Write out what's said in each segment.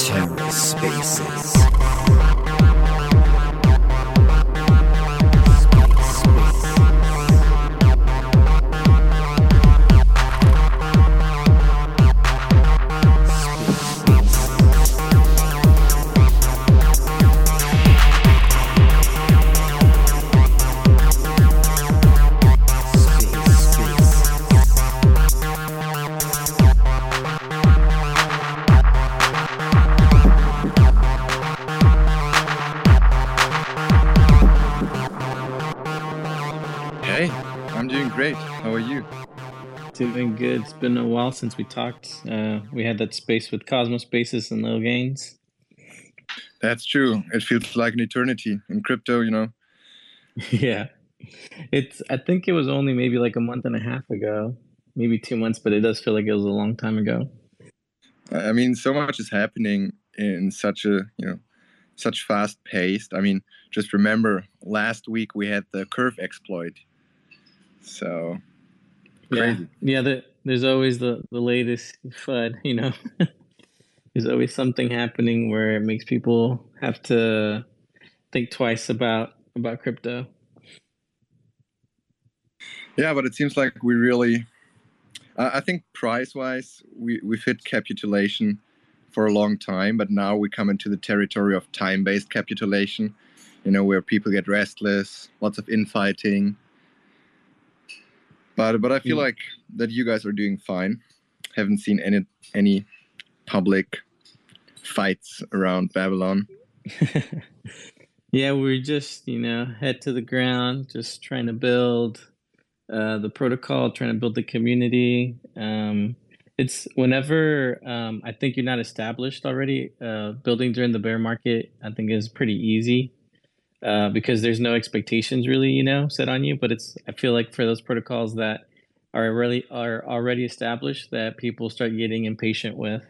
Terra Spaces. Doing good. It's been a while since we talked. We had that space with Cosmospaces and Lil Gains. That's true. It feels like an eternity in crypto, you know. Yeah. I think it was only maybe like a month and a half ago, maybe 2 months, but it does feel like it was a long time ago. I mean, so much is happening in such a, you know, such fast paced. I mean, just remember last week we had the Curve exploit. So crazy. Yeah, there's always the latest FUD, you know. There's always something happening where it makes people have to think twice about crypto. Yeah, but it seems like we really, I think price-wise, we've hit capitulation for a long time, but now we come into the territory of time-based capitulation, you know, where people get restless, lots of infighting. But I feel like that you guys are doing fine. Haven't seen any public fights around Babylon. Yeah, we're just, you know, head to the ground, just trying to build the protocol, trying to build the community. It's whenever I think you're not established already, building during the bear market, I think is pretty easy. Because there's no expectations really, you know, set on you. But I feel like for those protocols that are already established that people start getting impatient with.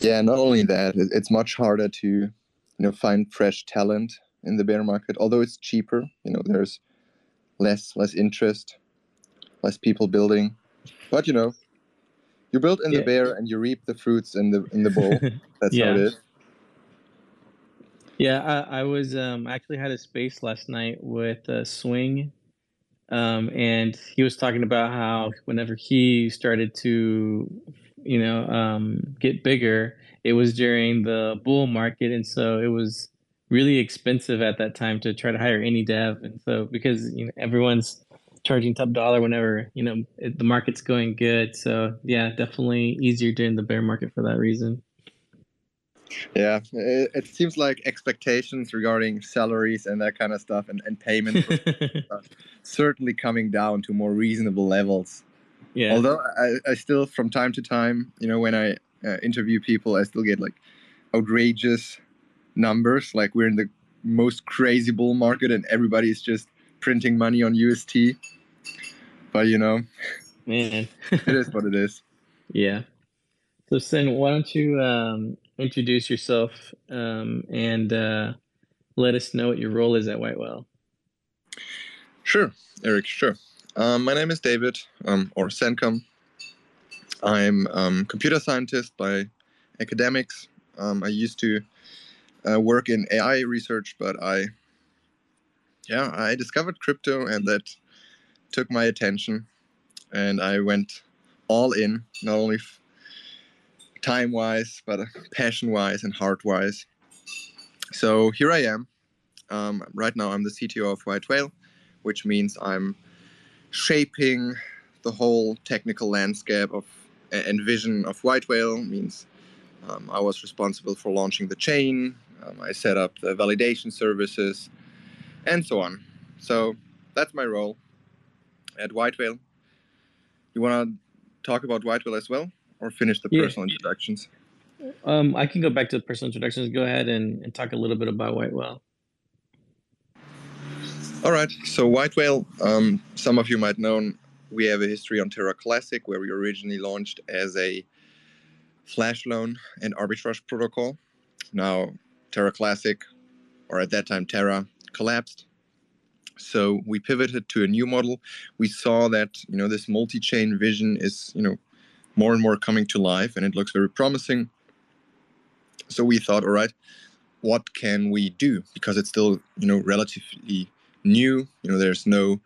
Yeah, not only that, it's much harder to, you know, find fresh talent in the bear market. Although it's cheaper, you know, there's less interest, less people building. But you know, you build in the bear and you reap the fruits in the bull. That's how it is. Yeah, I was actually had a space last night with Swing, and he was talking about how whenever he started to, you know, get bigger, it was during the bull market, and so it was really expensive at that time to try to hire any dev, and so because, you know, everyone's charging top dollar whenever, you know, the market's going good, so yeah, definitely easier during the bear market for that reason. Yeah, it seems like expectations regarding salaries and that kind of stuff and payments are certainly coming down to more reasonable levels. Yeah. Although I still, from time to time, you know, when I interview people, I still get like outrageous numbers. Like we're in the most crazy bull market and everybody's just printing money on UST. But, you know, man, it is what it is. Yeah. So, Sen, why don't you... introduce yourself and let us know what your role is at Whitewell. Sure, Eric, sure. My name is David, or SenCom. I'm a computer scientist by academics. I used to work in AI research, but I discovered crypto and that took my attention. And I went all in, not only time-wise, but passion-wise and heart-wise. So here I am. Right now I'm the CTO of White Whale, which means I'm shaping the whole technical landscape of and vision of White Whale. Means I was responsible for launching the chain. I set up the validation services and so on. So that's my role at White Whale. You want to talk about White Whale as well? Or finish the personal introductions? I can go back to the personal introductions. Go ahead and talk a little bit about White Whale. All right. So White Whale, some of you might know, we have a history on Terra Classic, where we originally launched as a flash loan and arbitrage protocol. Now Terra Classic, or at that time Terra, collapsed. So we pivoted to a new model. We saw that, you know, this multi-chain vision is, you know, more and more coming to life, and it looks very promising. So we thought, all right, what can we do? Because it's still, you know, relatively new. You know, there's no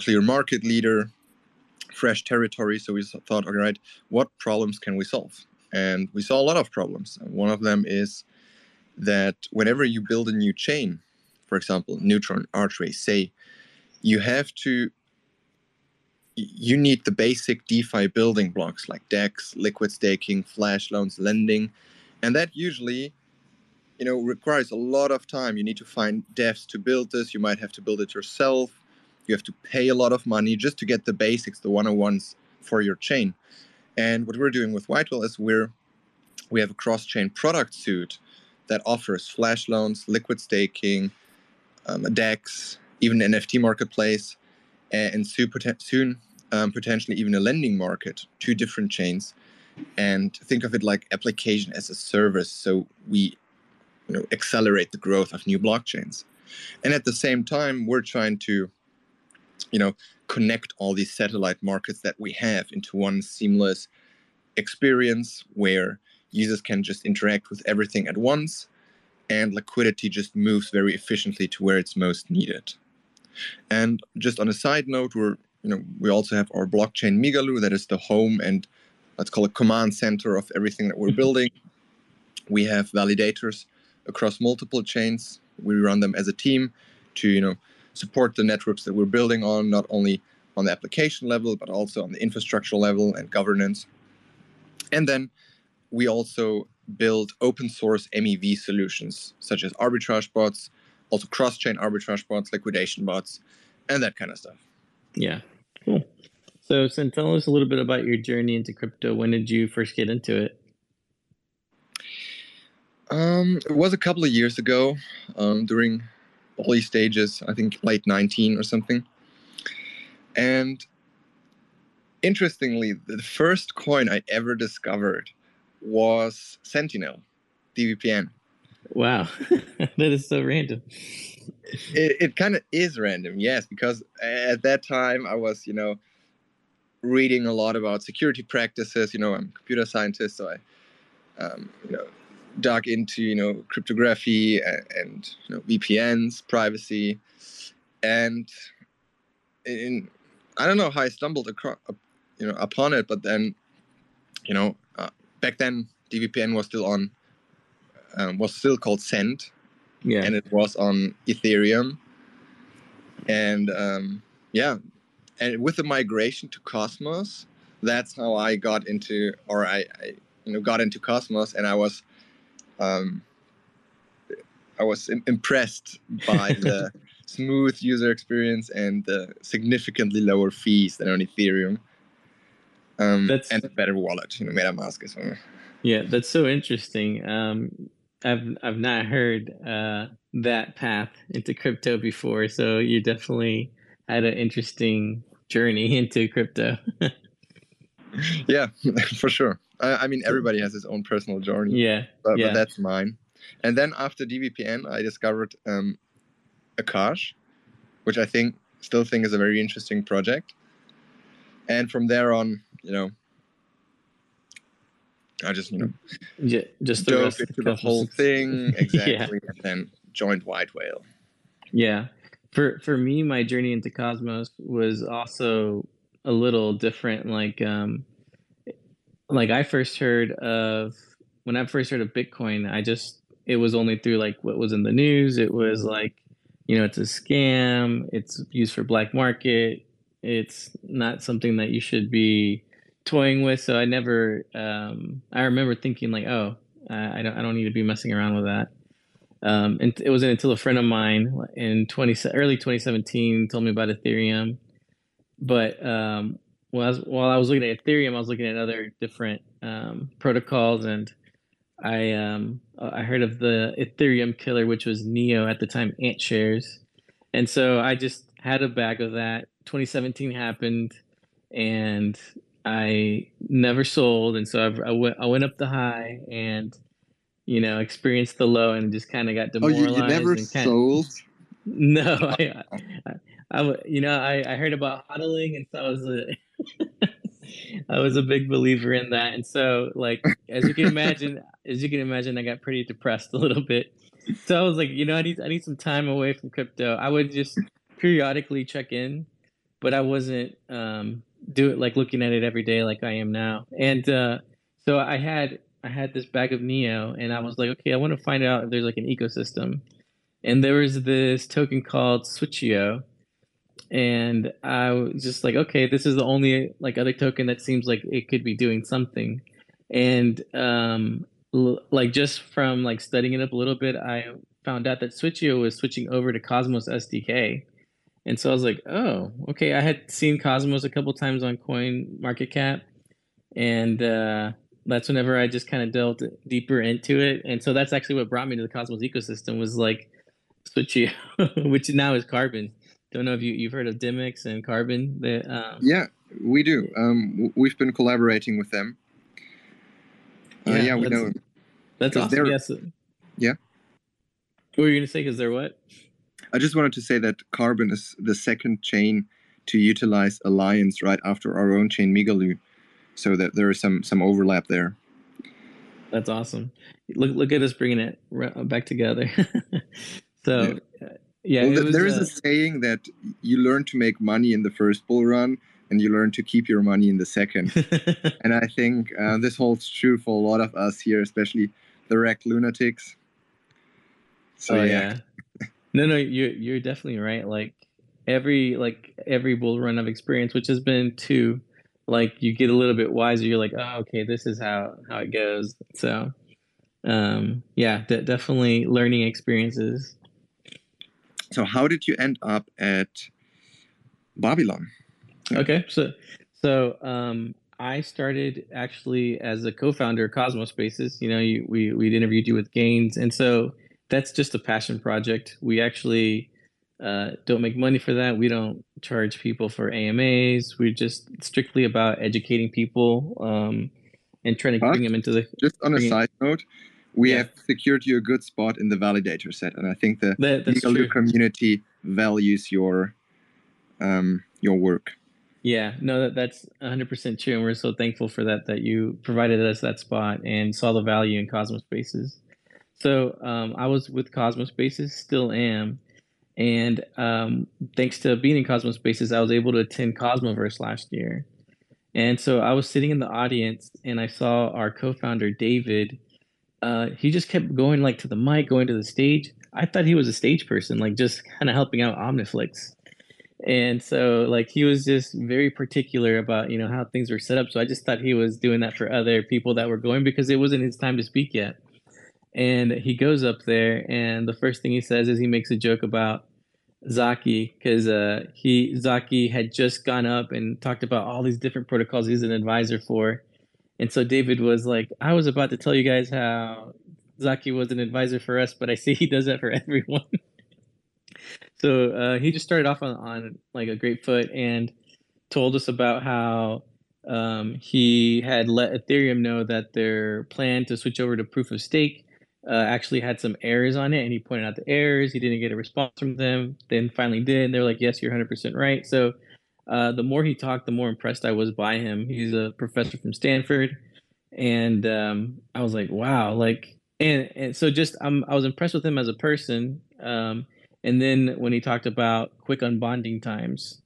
clear market leader, fresh territory. So we thought, all right, what problems can we solve? And we saw a lot of problems. And one of them is that whenever you build a new chain, for example, Neutron, Archway, say, you need the basic DeFi building blocks like DEX, liquid staking, flash loans, lending. And that usually, you know, requires a lot of time. You need to find devs to build this. You might have to build it yourself. You have to pay a lot of money just to get the basics, the 101s for your chain. And what we're doing with Whitewell is we have a cross-chain product suite that offers flash loans, liquid staking, a DEX, even an NFT marketplace, and soon potentially even a lending market, two different chains. And think of it like application as a service. So we, you know, accelerate the growth of new blockchains. And at the same time, we're trying to, you know, connect all these satellite markets that we have into one seamless experience where users can just interact with everything at once and liquidity just moves very efficiently to where it's most needed. And just on a side note, we also have our blockchain Migaloo that is the home and, let's call it, command center of everything that we're building. We have validators across multiple chains. We run them as a team to, you know, support the networks that we're building on, not only on the application level, but also on the infrastructure level and governance. And then we also build open source MEV solutions, such as arbitrage bots, also cross-chain arbitrage bots, liquidation bots, and that kind of stuff. Yeah, cool. So, Sen, tell us a little bit about your journey into crypto. When did you first get into it? It was a couple of years ago, during early stages, I think late 19 or something. And interestingly, the first coin I ever discovered was Sentinel, DVPN. Wow, that is so random. It kind of is random, yes, because at that time I was, you know, reading a lot about security practices. You know, I'm a computer scientist, so I, you know, dug into, you know, cryptography and you know, VPNs, privacy, and I don't know how I stumbled across, you know, upon it, but then, you know, back then DVPN was still on, was still called Send, yeah, and it was on Ethereum, and yeah, and with the migration to Cosmos, that's how I got into, or I you know, got into Cosmos, and I was impressed by the smooth user experience and the significantly lower fees than on Ethereum. And a better wallet, you know, MetaMask is one. Yeah, that's so interesting. I've not heard that path into crypto before, so you definitely had an interesting journey into crypto. Yeah, for sure. I mean, everybody has his own personal journey. Yeah, but that's mine. And then after DVPN, I discovered Akash, which I still think is a very interesting project. And from there on, you know, I just, you know, just dove into the whole thing. Exactly. Yeah. And then joined White Whale. Yeah. For me, my journey into Cosmos was also a little different. Like when I first heard of Bitcoin, it was only through like what was in the news. It was like, you know, it's a scam. It's used for black market. It's not something that you should be toying with. So I never, I remember thinking like, oh, I don't need to be messing around with that. And it wasn't until a friend of mine in early 2017 told me about Ethereum. But while I was looking at Ethereum, I was looking at other different protocols, and I heard of the Ethereum killer, which was Neo at the time, AntShares. And so I just had a bag of that. 2017 happened, and I never sold. And so I went up the high and, you know, experienced the low and just kind of got demoralized. Oh, you never sold? No, I heard about hodling, and so I was a big believer in that. And so, like, as you can imagine, I got pretty depressed a little bit. So I was like, I need some time away from crypto. I would just periodically check in, but I wasn't looking at it every day like I am now. And so I had this bag of Neo, and I was like, okay, I want to find out if there's like an ecosystem. And there was this token called Switcheo, and I was just like, okay, this is the only like other token that seems like it could be doing something. And just from like studying it up a little bit, I found out that Switcheo was switching over to Cosmos SDK. And so I was like, oh, okay. I had seen Cosmos a couple times on CoinMarketCap, and that's whenever I just kind of delved deeper into it. And so that's actually what brought me to the Cosmos ecosystem, was like Switcheo, which now is Carbon. Don't know if you've heard of DMX and Carbon. Yeah, we do. We've been collaborating with them. Yeah, we know. That's awesome. Yes. Yeah. What were you going to say? Because they're what? I just wanted to say that Carbon is the second chain to utilize Alliance right after our own chain, Migaloo, so that there is some overlap there. That's awesome. Look at us bringing it back together. So, yeah. Well, there is a saying that you learn to make money in the first bull run, and you learn to keep your money in the second. And I think this holds true for a lot of us here, especially the wrecked lunatics. So, yeah. No, you're definitely right. Like every bull run I've experienced, which has been two, like you get a little bit wiser. You're like, oh, okay, this is how it goes. So, definitely learning experiences. So how did you end up at Babylon? Okay. So I started actually as a co-founder of Cosmospaces. We'd interviewed you with Gaines. And so that's just a passion project. We actually don't make money for that. We don't charge people for AMAs. We're just strictly about educating people and trying to bring them into the... Just on a side note, we have secured you a good spot in the validator set. And I think the Migaloo community values your work. Yeah, no, that's 100% true. And we're so thankful for that you provided us that spot and saw the value in Cosmospaces. So I was with Cosmospaces, still am. And thanks to being in Cosmospaces, I was able to attend Cosmoverse last year. And so I was sitting in the audience, and I saw our co-founder, David. He just kept going like to the mic, going to the stage. I thought he was a stage person, like just kind of helping out Omniflix. And so like he was just very particular about, how things were set up. So I just thought he was doing that for other people that were going, because it wasn't his time to speak yet. And he goes up there, and the first thing he says is he makes a joke about Zaki, because Zaki had just gone up and talked about all these different protocols he's an advisor for. And so David was like, I was about to tell you guys how Zaki was an advisor for us, but I see he does that for everyone. So he just started off on like a great foot and told us about how he had let Ethereum know that their plan to switch over to proof of stake actually had some errors on it, and he pointed out the errors. He didn't get a response from them, then finally did, and they're like, yes, you're 100% right. So the more he talked, the more impressed I was by him. He's a professor from Stanford, and I was like, wow. I was impressed with him as a person, and then when he talked about quick unbonding times,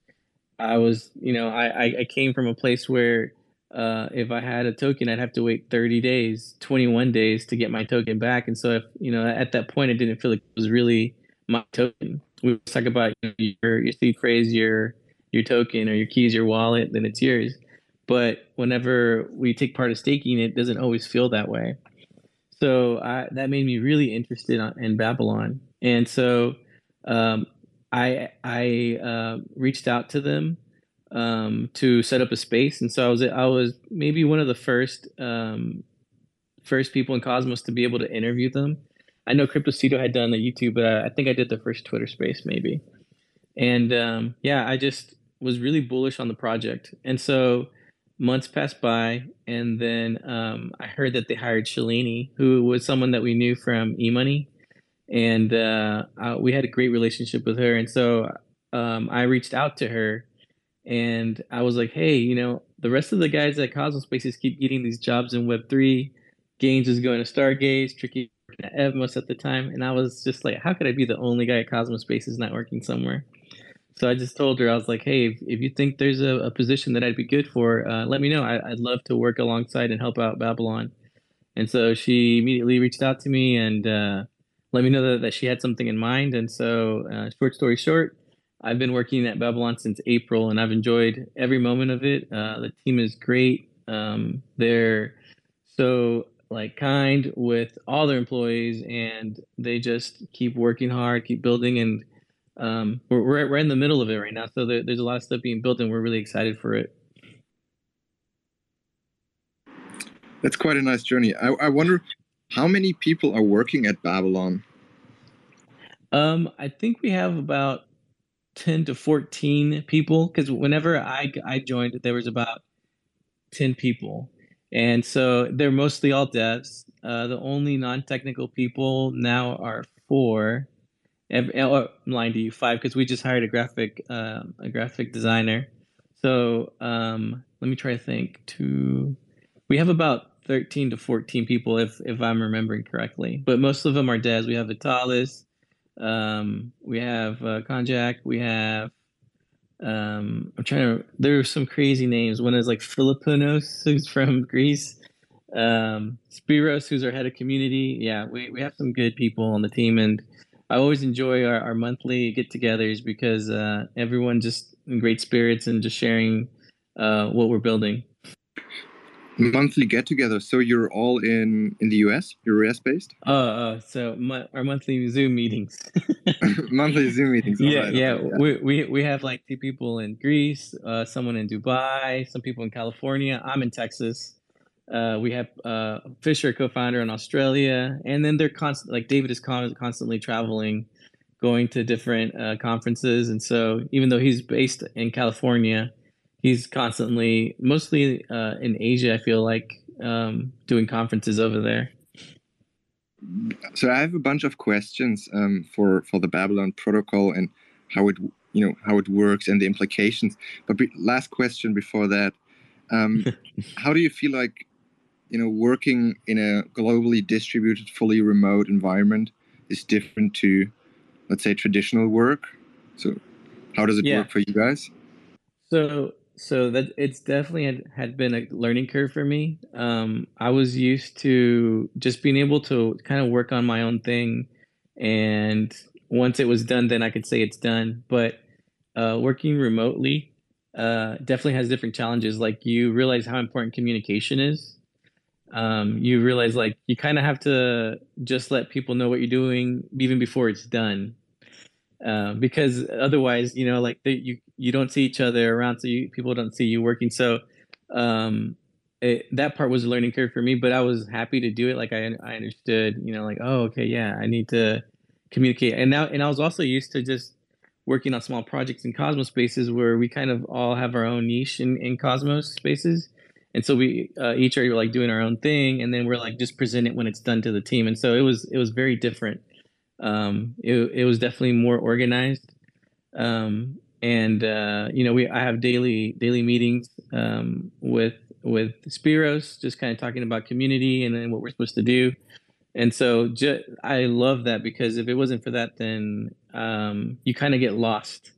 I was, I came from a place where if I had a token, I'd have to wait 30 days, 21 days to get my token back. And so, at that point, I didn't feel like it was really my token. We talk about your seed phrase, your token, or your keys, your wallet, then it's yours. But whenever we take part of staking, it doesn't always feel that way. So that made me really interested in Babylon. And so I reached out to them to set up a space, and so I was maybe one of the first people in Cosmos to be able to interview them. I know CryptoCito had done the YouTube, but I think I did the first Twitter space maybe. And I just was really bullish on the project. And so months passed by, and then I heard that they hired Shalini, who was someone that we knew from eMoney. And we had a great relationship with her. And so I reached out to her and I was like, hey, you know, the rest of the guys at Cosmospaces keep getting these jobs in Web3. Gaines was going to Stargaze, Tricky at Evmos at the time. And I was just like, how could I be the only guy at Cosmospaces not working somewhere? So I just told her, I was like, hey, if you think there's a position that I'd be good for, let me know. I'd love to work alongside and help out Babylon. And so she immediately reached out to me and let me know that she had something in mind. And so short story short, I've been working at Babylon since April and I've enjoyed every moment of it. The team is great. They're so like kind with all their employees and they just keep working hard, keep building. And we're in the middle of it right now. So there's a lot of stuff being built and we're really excited for it. That's quite a nice journey. I wonder how many people are working at Babylon? I think we have about 10 to 14 people, because whenever I joined, there was about 10 people. And so they're mostly all devs. The only non-technical people now are 4. I'm lying to you, 5, because we just hired a graphic designer. So let me try to think. We have about 13 to 14 people, if I'm remembering correctly. But most of them are devs. We have Vitalis. We have Konjac. We have there are some crazy names. One is like Philippinos, who's from Greece. Spiros, who's our head of community. Yeah, we have some good people on the team, and I always enjoy our monthly get-togethers because everyone just in great spirits and just sharing what we're building. Monthly get-together. So you're all in the US? You're US-based? So our monthly Zoom meetings. Monthly Zoom meetings. Yeah, right. Yeah. We have like 2 people in Greece, someone in Dubai, some people in California. I'm in Texas. We have Fisher, co-founder in Australia, and then they're constant. Like David is constantly traveling, going to different conferences, and so even though he's based in California, he's constantly, mostly in Asia, I feel like, doing conferences over there. So I have a bunch of questions for the Babylon protocol and how it works and the implications. But last question before that, how do you feel like, working in a globally distributed, fully remote environment is different to, let's say, traditional work? So how does it work for you guys? So that it's definitely had been a learning curve for me. I was used to just being able to kind of work on my own thing. And once it was done, then I could say it's done. But working remotely definitely has different challenges. Like you realize how important communication is. You realize like you kind of have to just let people know what you're doing even before it's done. Because otherwise, you don't see each other around, so people don't see you working. So that part was a learning curve for me, but I was happy to do it. Like I understood, I need to communicate. And I was also used to just working on small projects in Cosmospaces where we kind of all have our own niche in Cosmospaces, and so we each are like doing our own thing, and then we're like just present it when it's done to the team. And so it was very different. It was definitely more organized. I have daily meetings, with Spiros, just kind of talking about community and then what we're supposed to do. And so I love that, because if it wasn't for that, then, you kind of get lost.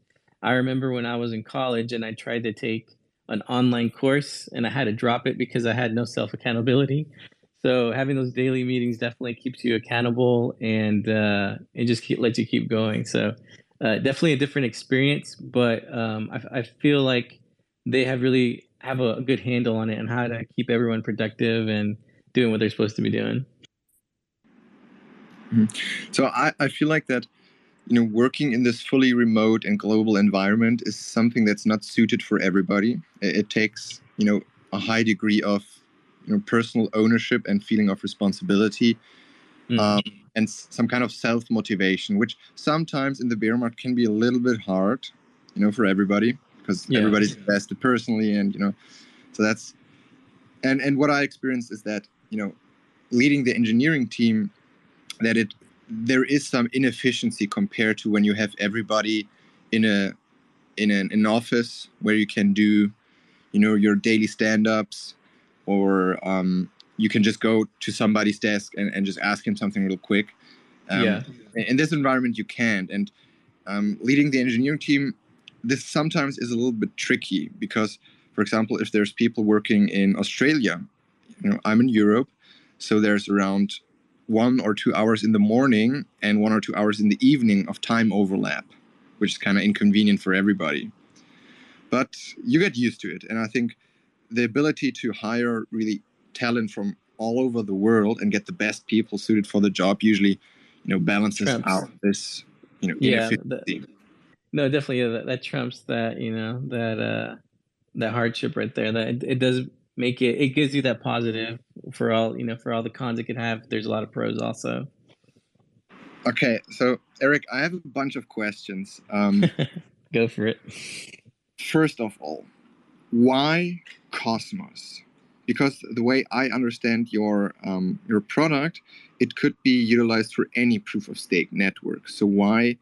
I remember when I was in college and I tried to take an online course and I had to drop it because I had no self accountability. So having those daily meetings definitely keeps you accountable and it just lets you keep going. So definitely a different experience, but I feel like they really have a good handle on it and how to keep everyone productive and doing what they're supposed to be doing. So I feel like that, working in this fully remote and global environment is something that's not suited for everybody. It takes, a high degree of personal ownership and feeling of responsibility, and some kind of self-motivation, which sometimes in the bear market can be a little bit hard, for everybody, because everybody's invested personally. And, so that's, and what I experienced is that, leading the engineering team, that it there is some inefficiency compared to when you have everybody in an office where you can do, you know, your daily stand-ups, or you can just go to somebody's desk and just ask him something real quick. In this environment, you can't. And leading the engineering team, this sometimes is a little bit tricky because, for example, if there's people working in Australia, you know, I'm in Europe, so there's around 1 or 2 hours in the morning and 1 or 2 hours in the evening of time overlap, which is kind of inconvenient for everybody. But you get used to it. And I think the ability to hire really talent from all over the world and get the best people suited for the job usually, you know, balances out this, you know, inefficiency. No, definitely. That trumps that, you know, that hardship right there. That it does make it gives you that positive for all, you know, for all the cons it could have. There's a lot of pros also. Okay, so Eric, I have a bunch of questions. Go for it. First of all, why Cosmos? Because the way I understand your product, it could be utilized for any proof of stake network. So why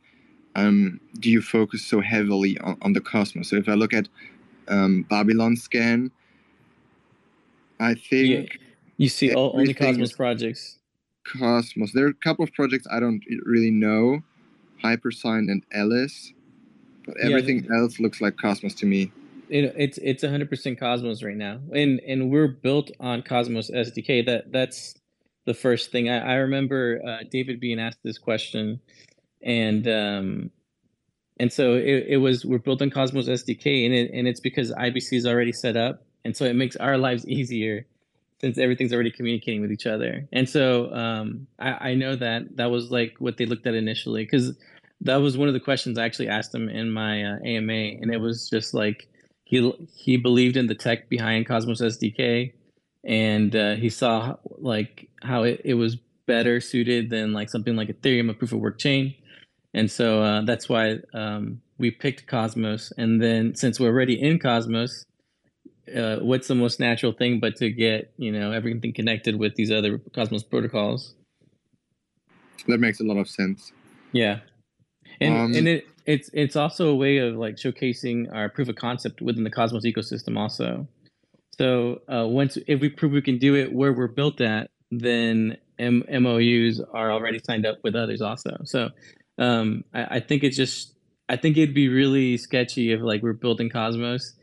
do you focus so heavily on the Cosmos? So if I look at Babylon Scan, I think you see only Cosmos projects. Cosmos. There are a couple of projects I don't really know, Hypersign and Alice, but everything else looks like Cosmos to me. It's 100% Cosmos right now, and we're built on Cosmos SDK. That's the first thing. I remember David being asked this question, and so it was, we're built on Cosmos SDK, and it's because IBC is already set up. And so it makes our lives easier since everything's already communicating with each other. And so I know that was like what they looked at initially, because that was one of the questions I actually asked him in my AMA. And it was just like he believed in the tech behind Cosmos SDK, and he saw like how it was better suited than like something like Ethereum, a proof of work chain. And so that's why we picked Cosmos. And then since we're already in Cosmos, what's the most natural thing but to get, you know, everything connected with these other Cosmos protocols? That makes a lot of sense. Yeah, and it's also a way of like showcasing our proof of concept within the Cosmos ecosystem also. So if we prove we can do it where we're built at, then MOUs are already signed up with others also. So I think it's just, I think it'd be really sketchy if like we're building Cosmos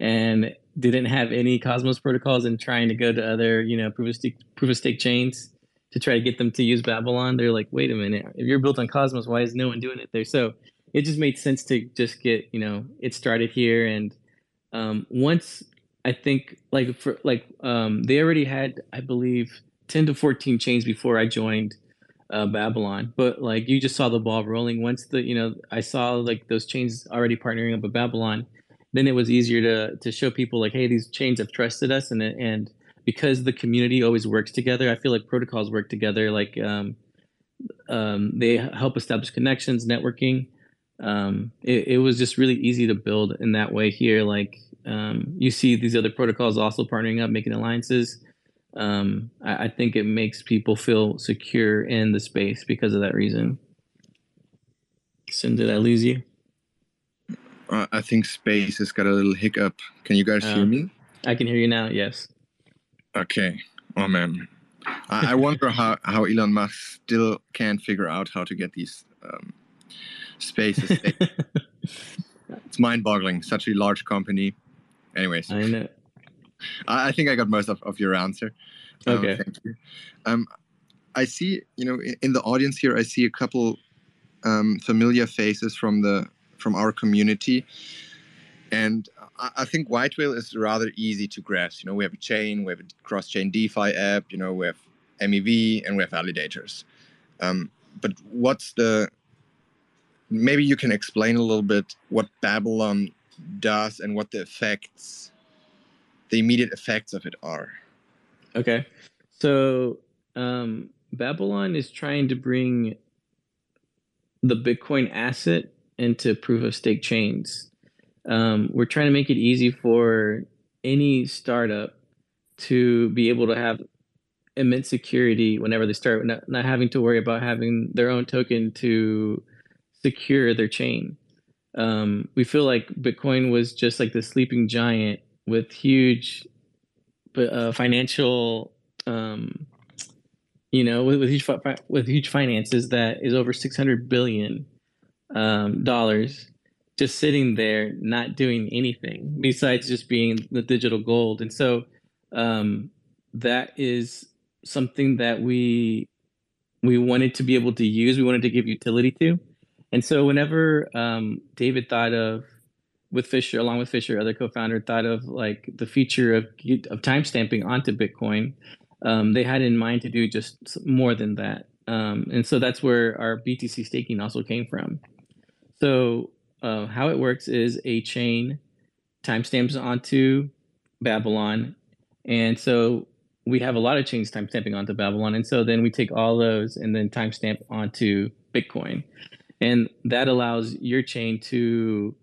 and didn't have any Cosmos protocols and trying to go to other, you know, proof of stake chains to try to get them to use Babylon. They're like, wait a minute, if you're built on Cosmos, why is no one doing it there? So it just made sense to just get, you know, it started here. And once I think they already had, I believe, 10 to 14 chains before I joined Babylon, but like you just saw the ball rolling once the, you know, I saw like those chains already partnering up with Babylon. Then it was easier to show people like, hey, these chains have trusted us, and because the community always works together, I feel like protocols work together. Like they help establish connections, networking. It was just really easy to build in that way here. Like you see these other protocols also partnering up, making alliances. I think it makes people feel secure in the space because of that reason. So did I lose you? I think space has got a little hiccup. Can you guys hear me? I can hear you now, yes. Okay. Oh, man. I wonder how Elon Musk still can't figure out how to get these spaces. It's mind-boggling. Such a large company. Anyways. I know. I think I got most of your answer. Okay. Thank you. I see, you know, in the audience here, I see a couple familiar faces from our community, and I think White Whale is rather easy to grasp. You know, we have a chain, we have a cross-chain DeFi app, you know, we have MEV, and we have validators. But maybe you can explain a little bit what Babylon does and what the immediate effects of it are. Okay. So Babylon is trying to bring the Bitcoin asset into proof of stake chains. We're trying to make it easy for any startup to be able to have immense security whenever they start not having to worry about having their own token to secure their chain. We feel like Bitcoin was just like the sleeping giant with huge financial, with huge finances that is over $600 billion dollars just sitting there not doing anything besides just being the digital gold. And so that is something that we wanted to be able to use. We wanted to give utility to. And so whenever David thought of, with Fisher, along with Fisher, other co-founder, thought of like the feature of timestamping onto Bitcoin, they had in mind to do just more than that. And so that's where our BTC staking also came from. So how it works is a chain timestamps onto Babylon. And so we have a lot of chains timestamping onto Babylon. And so then we take all those and then timestamp onto Bitcoin. And that allows your chain to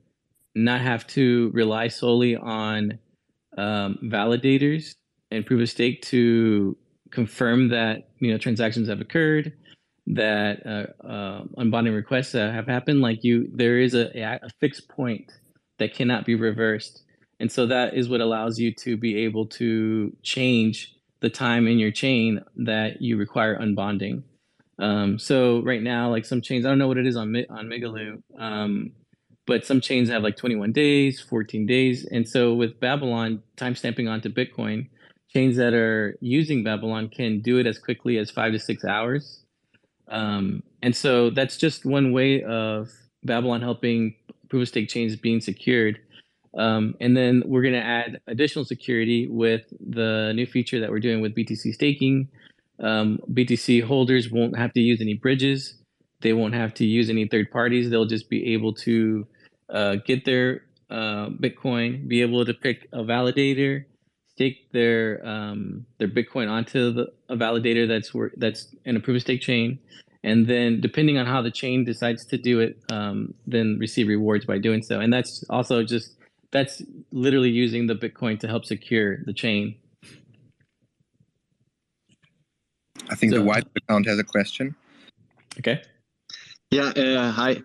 not have to rely solely on validators and proof of stake to confirm that transactions have occurred, that unbonding requests have happened. Like there is a fixed point that cannot be reversed, and so that is what allows you to be able to change the time in your chain that you require unbonding. So right now, like some chains, I don't know what it is on Migaloo, but some chains have like 21 days, 14 days. And so with Babylon timestamping onto Bitcoin, chains that are using Babylon can do it as quickly as 5 to 6 hours. And so that's just one way of Babylon helping proof of stake chains being secured. And then we're going to add additional security with the new feature that we're doing with BTC staking. BTC holders won't have to use any bridges. They won't have to use any third parties. They'll just be able to get their Bitcoin, be able to pick a validator, stake their Bitcoin onto a validator that's in a proof of stake chain, and then depending on how the chain decides to do it, then receive rewards by doing so. And that's also just, that's literally using the Bitcoin to help secure the chain. I think so, the White account has a question. Okay. Yeah. Hi.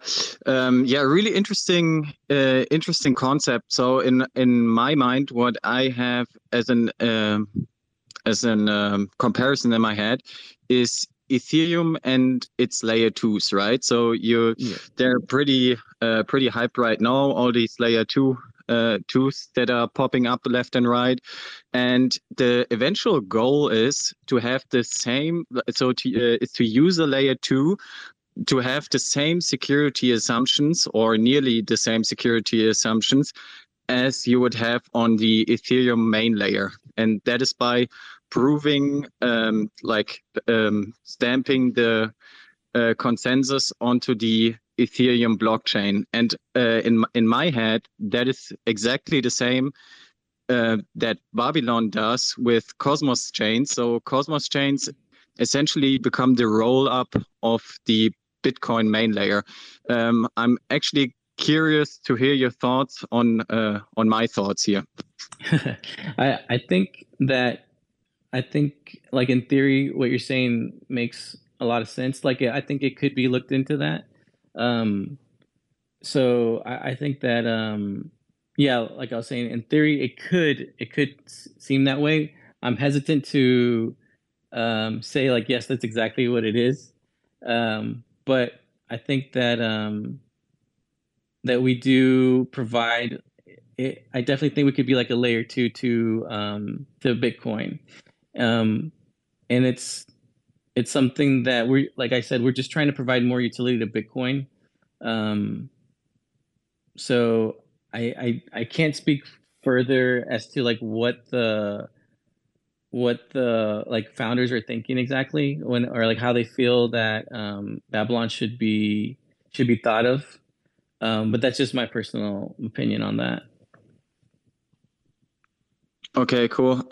Yeah. Really interesting. Interesting concept. So in my mind, what I have as an comparison in my head is Ethereum and its layer 2s, right? So they're pretty hyped right now. All these layer 2s that are popping up left and right, and the eventual goal is to have the same. So is to use a layer 2 to have the same security assumptions or nearly the same security assumptions as you would have on the Ethereum main layer, and that is by proving, stamping the consensus onto the Ethereum blockchain. And in my head, that is exactly the same that Babylon does with Cosmos chains. So Cosmos chains essentially become the roll-up of the Bitcoin main layer. I'm actually curious to hear your thoughts on my thoughts here. I think like in theory, what you're saying makes a lot of sense. Like I think it could be looked into that. So I think that, yeah, like I was saying, in theory, it could seem that way. I'm hesitant to, say like, yes, that's exactly what it is. But I think that, that we do provide it. I definitely think we could be like a layer 2 to Bitcoin. And it's something that we're, like I said, we're just trying to provide more utility to Bitcoin. So I can't speak further as to like what the like founders are thinking exactly or like how they feel that Babylon should be thought of. But that's just my personal opinion on that. Okay, cool.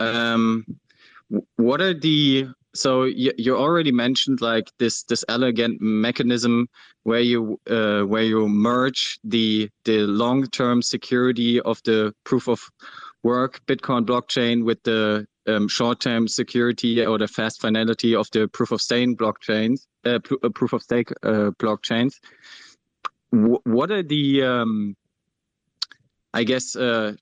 What are the, so you already mentioned like this elegant mechanism where you merge the long-term security of the proof of work Bitcoin blockchain with the short-term security or the fast finality of the proof of stake blockchains. What are the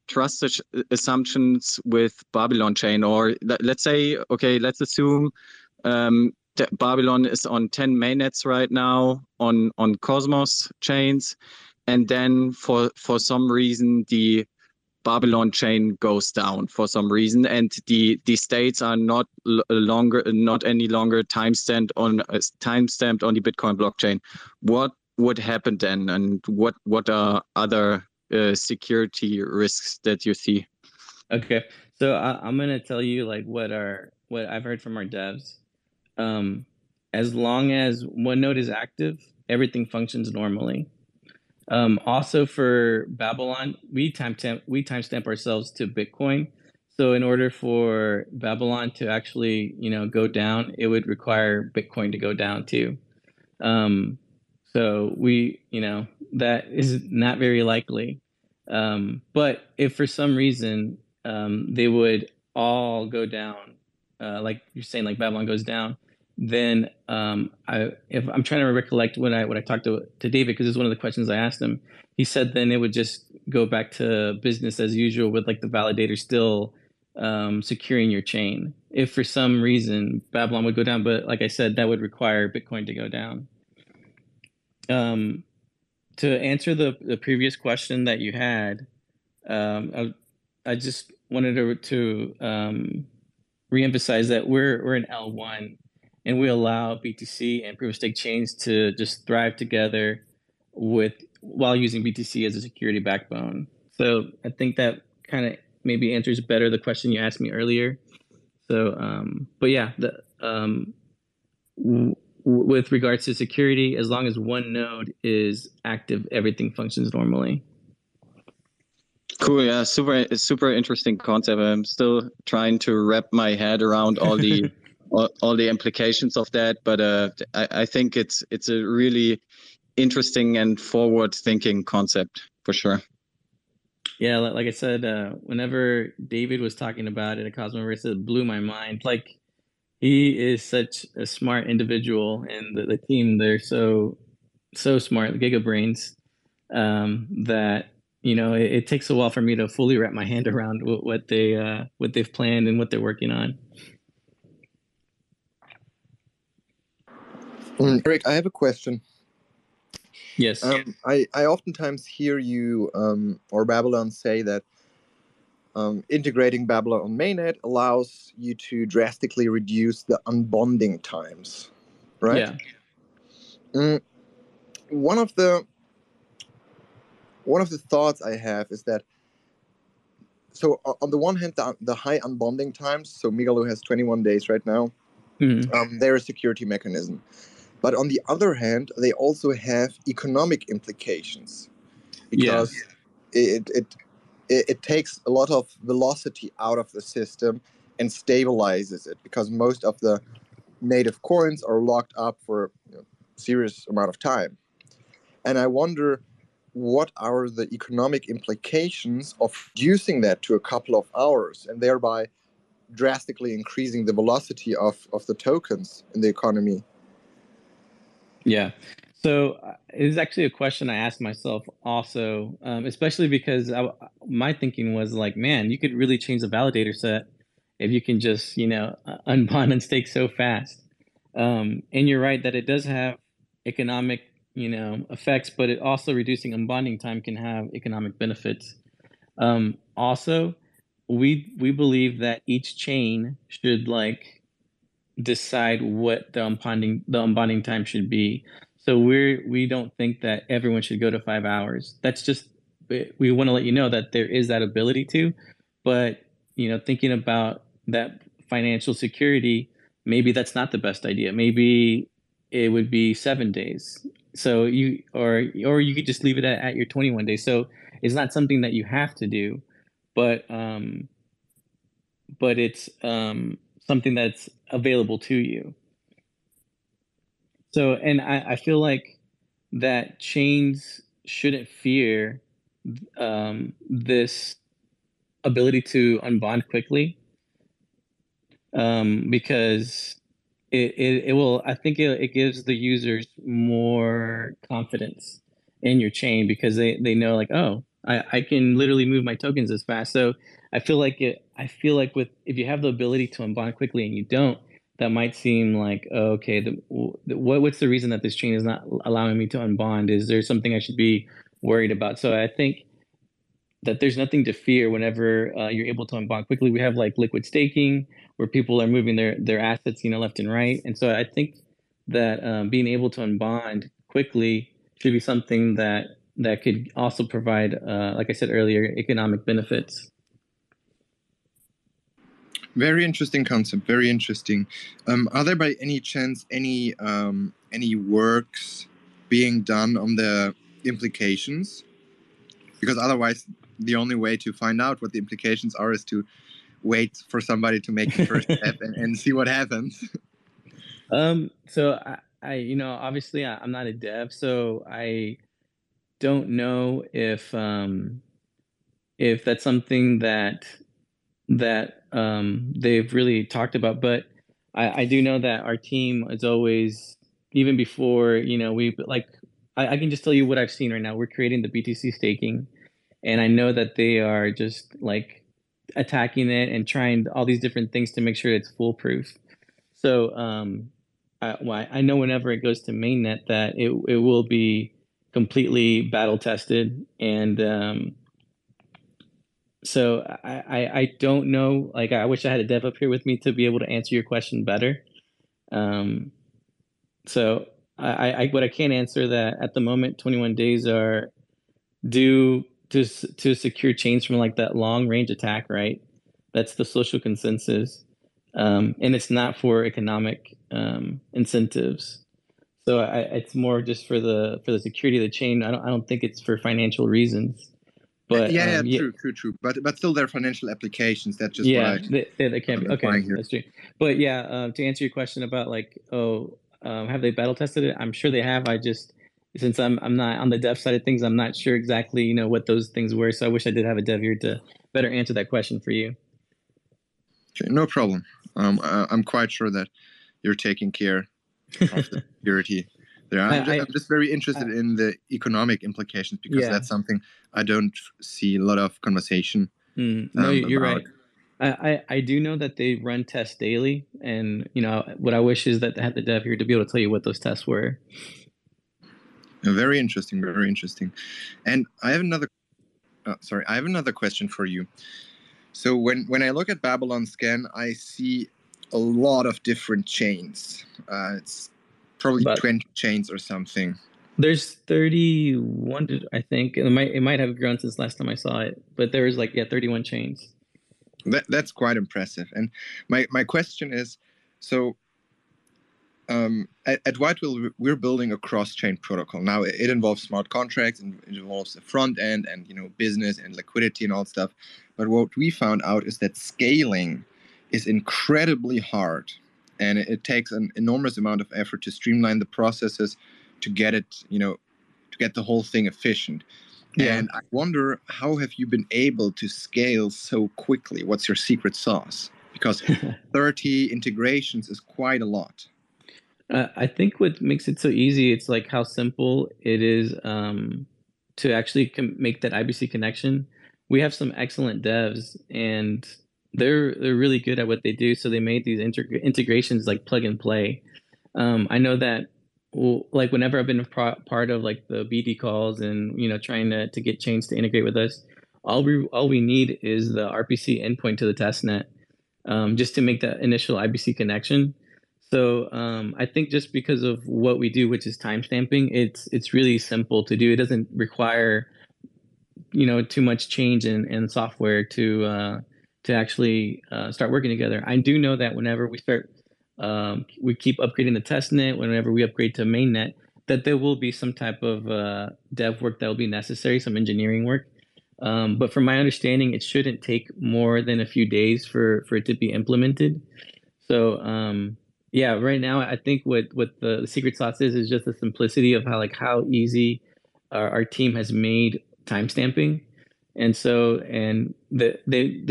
trust assumptions with Babylon chain? Or let's say, okay, let's assume that Babylon is on 10 mainnets right now on Cosmos chains, and then for some reason the Babylon chain goes down for some reason, and the states are not any longer timestamped on the Bitcoin blockchain. What would happen then, and what are other security risks that you see? Okay, so I'm gonna tell you like what I've heard from our devs. As long as one node is active, everything functions normally. Also for Babylon, we timestamp ourselves to Bitcoin. So in order for Babylon to actually, go down, it would require Bitcoin to go down too. So we, that is not very likely. But if for some reason they would all go down, like you're saying, like Babylon goes down, then I'm trying to recollect when I talked to David, because it's one of the questions I asked him. He said then it would just go back to business as usual with like the validator still securing your chain. If for some reason Babylon would go down, but like I said, that would require Bitcoin to go down. To answer the previous question that you had, I just wanted to reemphasize that we're in L1. And we allow BTC and proof of stake chains to just thrive together while using BTC as a security backbone. So I think that kind of maybe answers better the question you asked me earlier. So, but yeah, with regards to security, as long as one node is active, everything functions normally. Cool. Yeah. Super interesting concept. I'm still trying to wrap my head around all the all the implications of that, but I think it's a really interesting and forward-thinking concept for sure. Yeah, like I said, whenever David was talking about it at Cosmoverse, it blew my mind. Like, he is such a smart individual, and the team, they're so smart, the gigabrains, that it takes a while for me to fully wrap my hand around what they've planned and what they're working on. Greg, I have a question. Yes. I oftentimes hear you or Babylon say that integrating Babylon on mainnet allows you to drastically reduce the unbonding times, right? Yeah. One of the thoughts I have is that, so on the one hand, the high unbonding times, so Migaloo has 21 days right now. Mm-hmm. They're a security mechanism. But on the other hand, they also have economic implications, because it takes a lot of velocity out of the system and stabilizes it, because most of the native coins are locked up for a serious amount of time. And I wonder, what are the economic implications of reducing that to a couple of hours and thereby drastically increasing the velocity of the tokens in the economy? Yeah, so it's actually a question I asked myself also, especially because my thinking was like, man, you could really change the validator set if you can just, unbond and stake so fast. And you're right that it does have economic, effects, but it also reducing unbonding time can have economic benefits. Also, we believe that each chain should decide what the unbonding time should be. So we don't think that everyone should go to 5 hours. That's just, we want to let you know that there is that ability to, but thinking about that financial security, maybe that's not the best idea. Maybe it would be 7 days. So you could just leave it at your 21 days. So it's not something that you have to do, but it's something that's available to you. So, and I feel like that chains shouldn't fear this ability to unbond quickly. because it will, I think it gives the users more confidence in your chain, because they know, like, oh, I can literally move my tokens as fast. So I feel like if you have the ability to unbond quickly and you don't, that might seem like, oh, okay, what's the reason that this chain is not allowing me to unbond? Is there something I should be worried about? So I think that there's nothing to fear whenever you're able to unbond quickly. We have like liquid staking where people are moving their assets, left and right. And so I think that being able to unbond quickly should be something that could also provide, like I said earlier, economic benefits. Very interesting concept. Very interesting. Are there, by any chance, any works being done on the implications? Because otherwise, the only way to find out what the implications are is to wait for somebody to make the first step and see what happens. So I obviously I'm not a dev, so I don't know if that's something that they've really talked about, but I do know that our team is always, even before, I can just tell you what I've seen right now. We're creating the BTC staking, and I know that they are just like attacking it and trying all these different things to make sure it's foolproof. So I know whenever it goes to mainnet that it will be completely battle tested, and so I don't know, like, I wish I had a dev up here with me to be able to answer your question better. So I what I can answer that at the moment, 21 days are due to secure chains from like that long range attack, right? That's the social consensus. And it's not for economic incentives. So it's more just for the security of the chain. I don't think it's for financial reasons. But true. But still, there are financial applications. That's just they can be. Okay, that's true. But yeah, to answer your question about like, have they battle tested it? I'm sure they have. I just, since I'm not on the dev side of things, I'm not sure exactly what those things were. So I wish I did have a dev here to better answer that question for you. Okay, no problem. I'm quite sure that you're taking care of the security. I'm just very interested in the economic implications, because that's something I don't see a lot of conversation. No, you're about. Right. I do know that they run tests daily, and what I wish is that they had the dev here to be able to tell you what those tests were. Very interesting, very interesting. And I have another. I have another question for you. So when I look at Babylon Scan, I see a lot of different chains. It's probably about 20 chains or something. There's 31, I think. It might have grown since last time I saw it, but there was 31 chains. That's quite impressive. And my question is, so at Whitewell, we're building a cross-chain protocol. Now, it involves smart contracts, and it involves the front end and business and liquidity and all stuff. But what we found out is that scaling is incredibly hard. And it takes an enormous amount of effort to streamline the processes to get it, to get the whole thing efficient. Yeah. And I wonder, how have you been able to scale so quickly? What's your secret sauce? Because 30 integrations is quite a lot. I think what makes it so easy, it's like how simple it is to actually make that IBC connection. We have some excellent devs, and they're really good at what they do, so they made these integrations like plug and play. I know that whenever I've been a part of like the BD calls and trying to get chains to integrate with us, all we need is the RPC endpoint to the testnet, just to make that initial IBC connection. So I think just because of what we do, which is timestamping, it's really simple to do. It doesn't require too much change in software to actually start working together. I do know that whenever we start, we keep upgrading the testnet, whenever we upgrade to mainnet, that there will be some type of dev work that will be necessary, some engineering work. But from my understanding, it shouldn't take more than a few days for it to be implemented. So right now, I think what the secret sauce is just the simplicity of how easy our team has made timestamping. And so, and they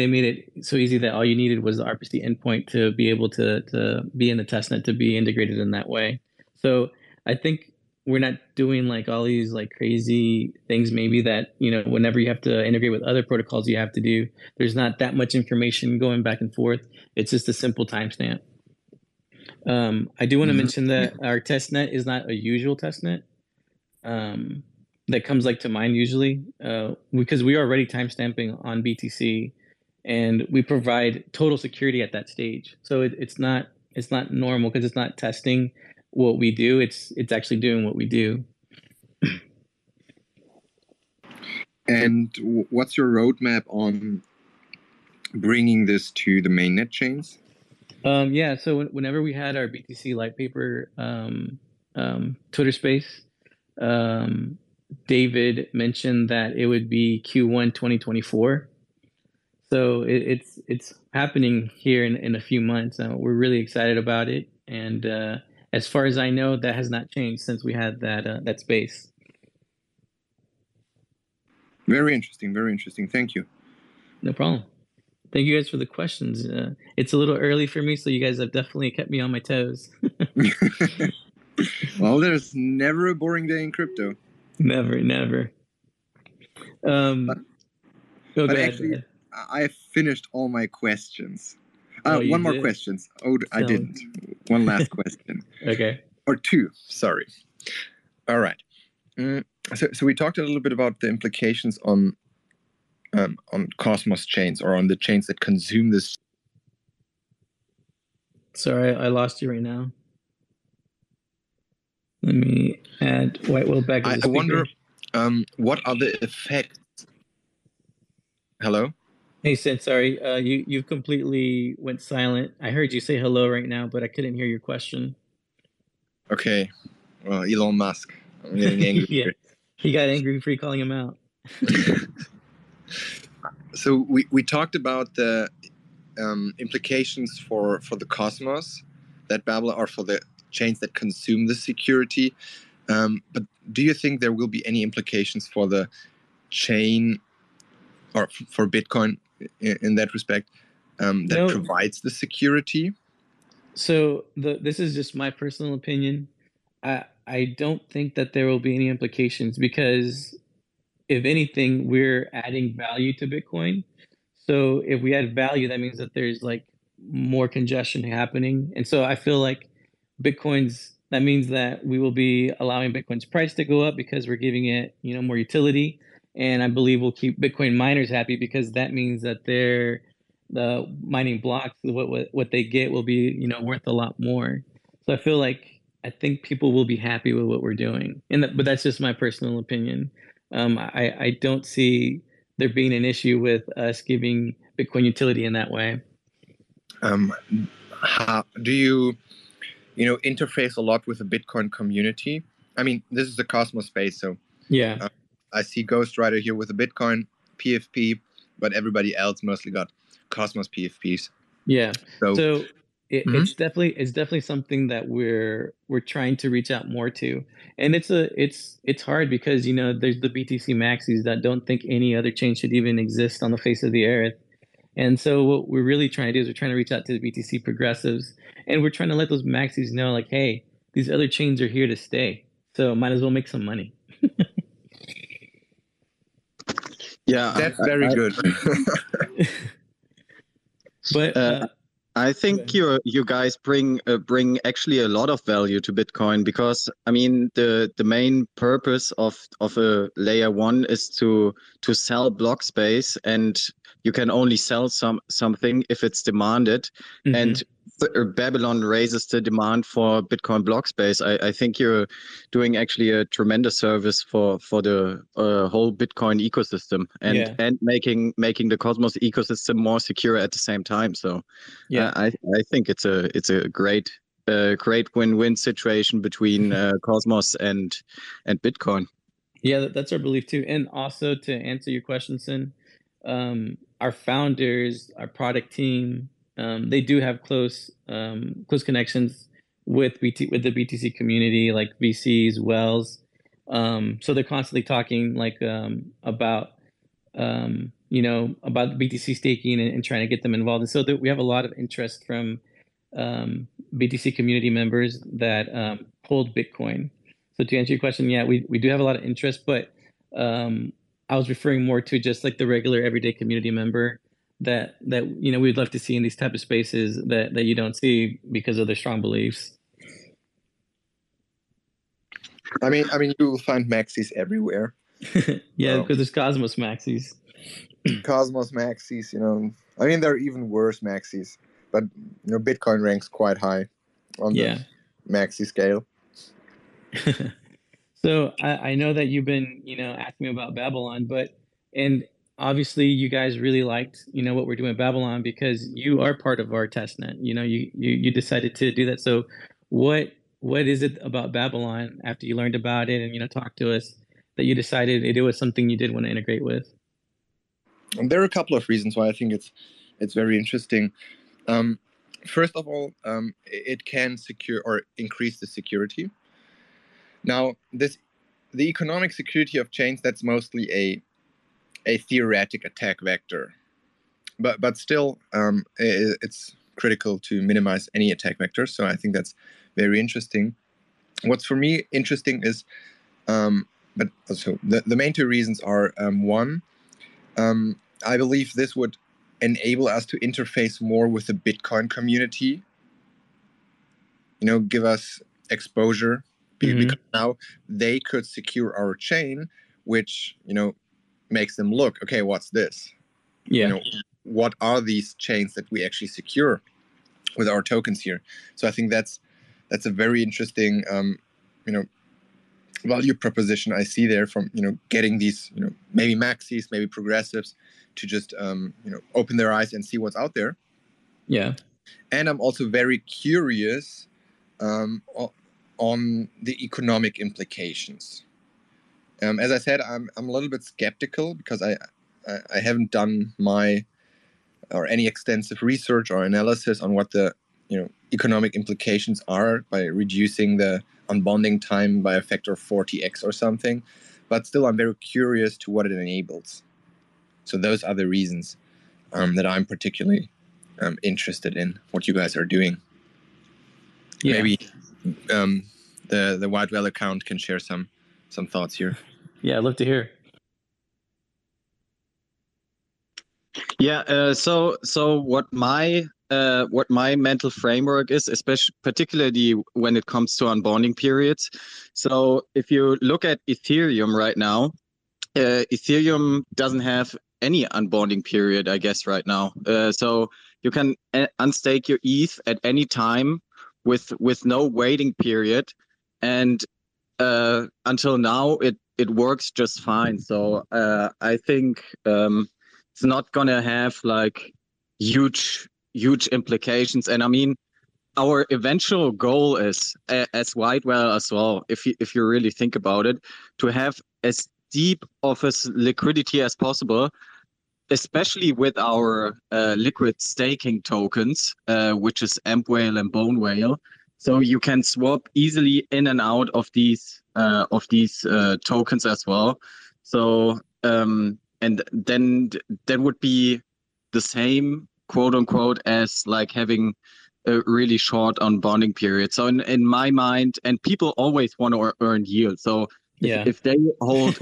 made it so easy that all you needed was the RPC endpoint to be able to be in the testnet, to be integrated in that way. So I think we're not doing like all these like crazy things maybe that, you know, whenever you have to integrate with other protocols you have to do. There's not that much information going back and forth. It's just a simple timestamp. I do want to mention that our testnet is not a usual testnet that comes like to mind usually, because we are already timestamping on BTC and we provide total security at that stage. So it's not normal because it's not testing what we do. It's actually doing what we do. And what's your roadmap on bringing this to the mainnet chains? Yeah, so whenever we had our BTC light paper Twitter space, David mentioned that it would be Q1 2024. So it's happening here in a few months. We're really excited about it. And as far as I know, that has not changed since we had that that space. Very interesting. Very interesting. Thank you. No problem. Thank you guys for the questions. It's a little early for me, so you guys have definitely kept me on my toes. Well, there's never a boring day in crypto. Never, never. But ahead, actually, I finished all my questions. One more question. Oh, I didn't. One last question. Okay. Or two, sorry. All right. So we talked a little bit about the implications on Cosmos chains or on the chains that consume this. Sorry, I lost you right now. Let me add Whitewell back as a speaker. I wonder what are the effects? Hello? Hey, Sid, sorry. You completely went silent. I heard you say hello right now, but I couldn't hear your question. Okay. Well, Elon Musk. I'm getting angry. Yeah. He got angry for calling him out. So we talked about the implications for the Cosmos that Babylon, or for the chains that consume the security. But do you think there will be any implications for the chain or for Bitcoin in that respect that provides the security? So this is just my personal opinion. I don't think that there will be any implications because if anything, we're adding value to Bitcoin. So if we add value, that means that there's like more congestion happening. And so I feel like that means that we will be allowing Bitcoin's price to go up because we're giving it, you know, more utility. And I believe we'll keep Bitcoin miners happy because that means that the mining blocks, what they get will be, you know, worth a lot more. So I feel like, I think people will be happy with what we're doing. But that's just my personal opinion. I don't see there being an issue with us giving Bitcoin utility in that way. How do you interface a lot with the Bitcoin community? I mean, this is the Cosmos space, so yeah. I see Ghostwriter here with a Bitcoin PFP, but everybody else mostly got Cosmos PFPs. Yeah. So it's definitely something that we're trying to reach out more to, and it's hard because there's the BTC maxis that don't think any other chain should even exist on the face of the earth, and so what we're really trying to do is we're trying to reach out to the BTC progressives, and we're trying to let those maxis know like, hey, these other chains are here to stay, so might as well make some money. Yeah, that's very good. But. I think you guys bring actually a lot of value to Bitcoin because I mean the main purpose of a layer one is to sell block space, and you can only sell something if it's demanded. Mm-hmm. And Babylon raises the demand for Bitcoin block space. I think you're doing actually a tremendous service for the whole Bitcoin ecosystem and making the Cosmos ecosystem more secure at the same time. So yeah, I think it's a great win-win situation between Cosmos and Bitcoin. Yeah, that's our belief too. And also to answer your question, Sin, our founders, our product team, they do have close connections with the BTC community, like VCs, Wells. So they're constantly talking like about you know, about BTC staking and trying to get them involved. And so we have a lot of interest from BTC community members that hold Bitcoin. So to answer your question, yeah, we do have a lot of interest, but I was referring more to just like the regular everyday community member that you know, we'd love to see in these type of spaces that you don't see because of their strong beliefs. I mean, you will find maxis everywhere. Yeah, because there's Cosmos maxis. Cosmos maxis, you know. I mean, there are even worse maxis, but you know, Bitcoin ranks quite high on the maxi scale. So I know that you've been, you know, asking me about Babylon, and obviously you guys really liked, you know, what we're doing at Babylon because you are part of our testnet. You know, you decided to do that. So what is it about Babylon after you learned about it and, you know, talked to us that you decided it was something you did want to integrate with? And there are a couple of reasons why I think it's very interesting. First of all, it can secure or increase the security. Now, the economic security of chains, that's mostly a theoretic attack vector, but still, it's critical to minimize any attack vector. So I think that's very interesting. What's for me interesting is, but also the main two reasons are one, I believe this would enable us to interface more with the Bitcoin community. You know, give us exposure. Because now they could secure our chain, which, you know, makes them look, okay, what's this? Yeah. You know, what are these chains that we actually secure with our tokens here? So I think that's a very interesting, you know, value proposition I see there from, you know, getting these, you know, maybe maxis, maybe progressives to just, you know, open their eyes and see what's out there. Yeah. And I'm also very curious on the economic implications. As I said, I'm a little bit skeptical because I haven't done any extensive research or analysis on what the, you know, economic implications are by reducing the unbonding time by a factor of 40x or something. But still, I'm very curious to what it enables. So those are the reasons that I'm particularly interested in what you guys are doing. Yeah. Maybe the White Whale account can share some thoughts here. Yeah, I'd love to hear. Yeah, so what my mental framework is, especially particularly when it comes to unbonding periods. So if you look at Ethereum right now, Ethereum doesn't have any unbonding period, I guess, right now. So you can unstake your ETH at any time with no waiting period, and until now it works just fine. So I think it's not gonna have like huge implications. And I mean, our eventual goal is, as Whitewell as well, if you really think about it, to have as deep of a liquidity as possible, especially with our liquid staking tokens, which is Amp Whale and Bone Whale. So you can swap easily in and out of these tokens as well. So and then that would be the same, quote unquote, as like having a really short unbonding period. So in my mind, and people always want to earn yield. So yeah. If they hold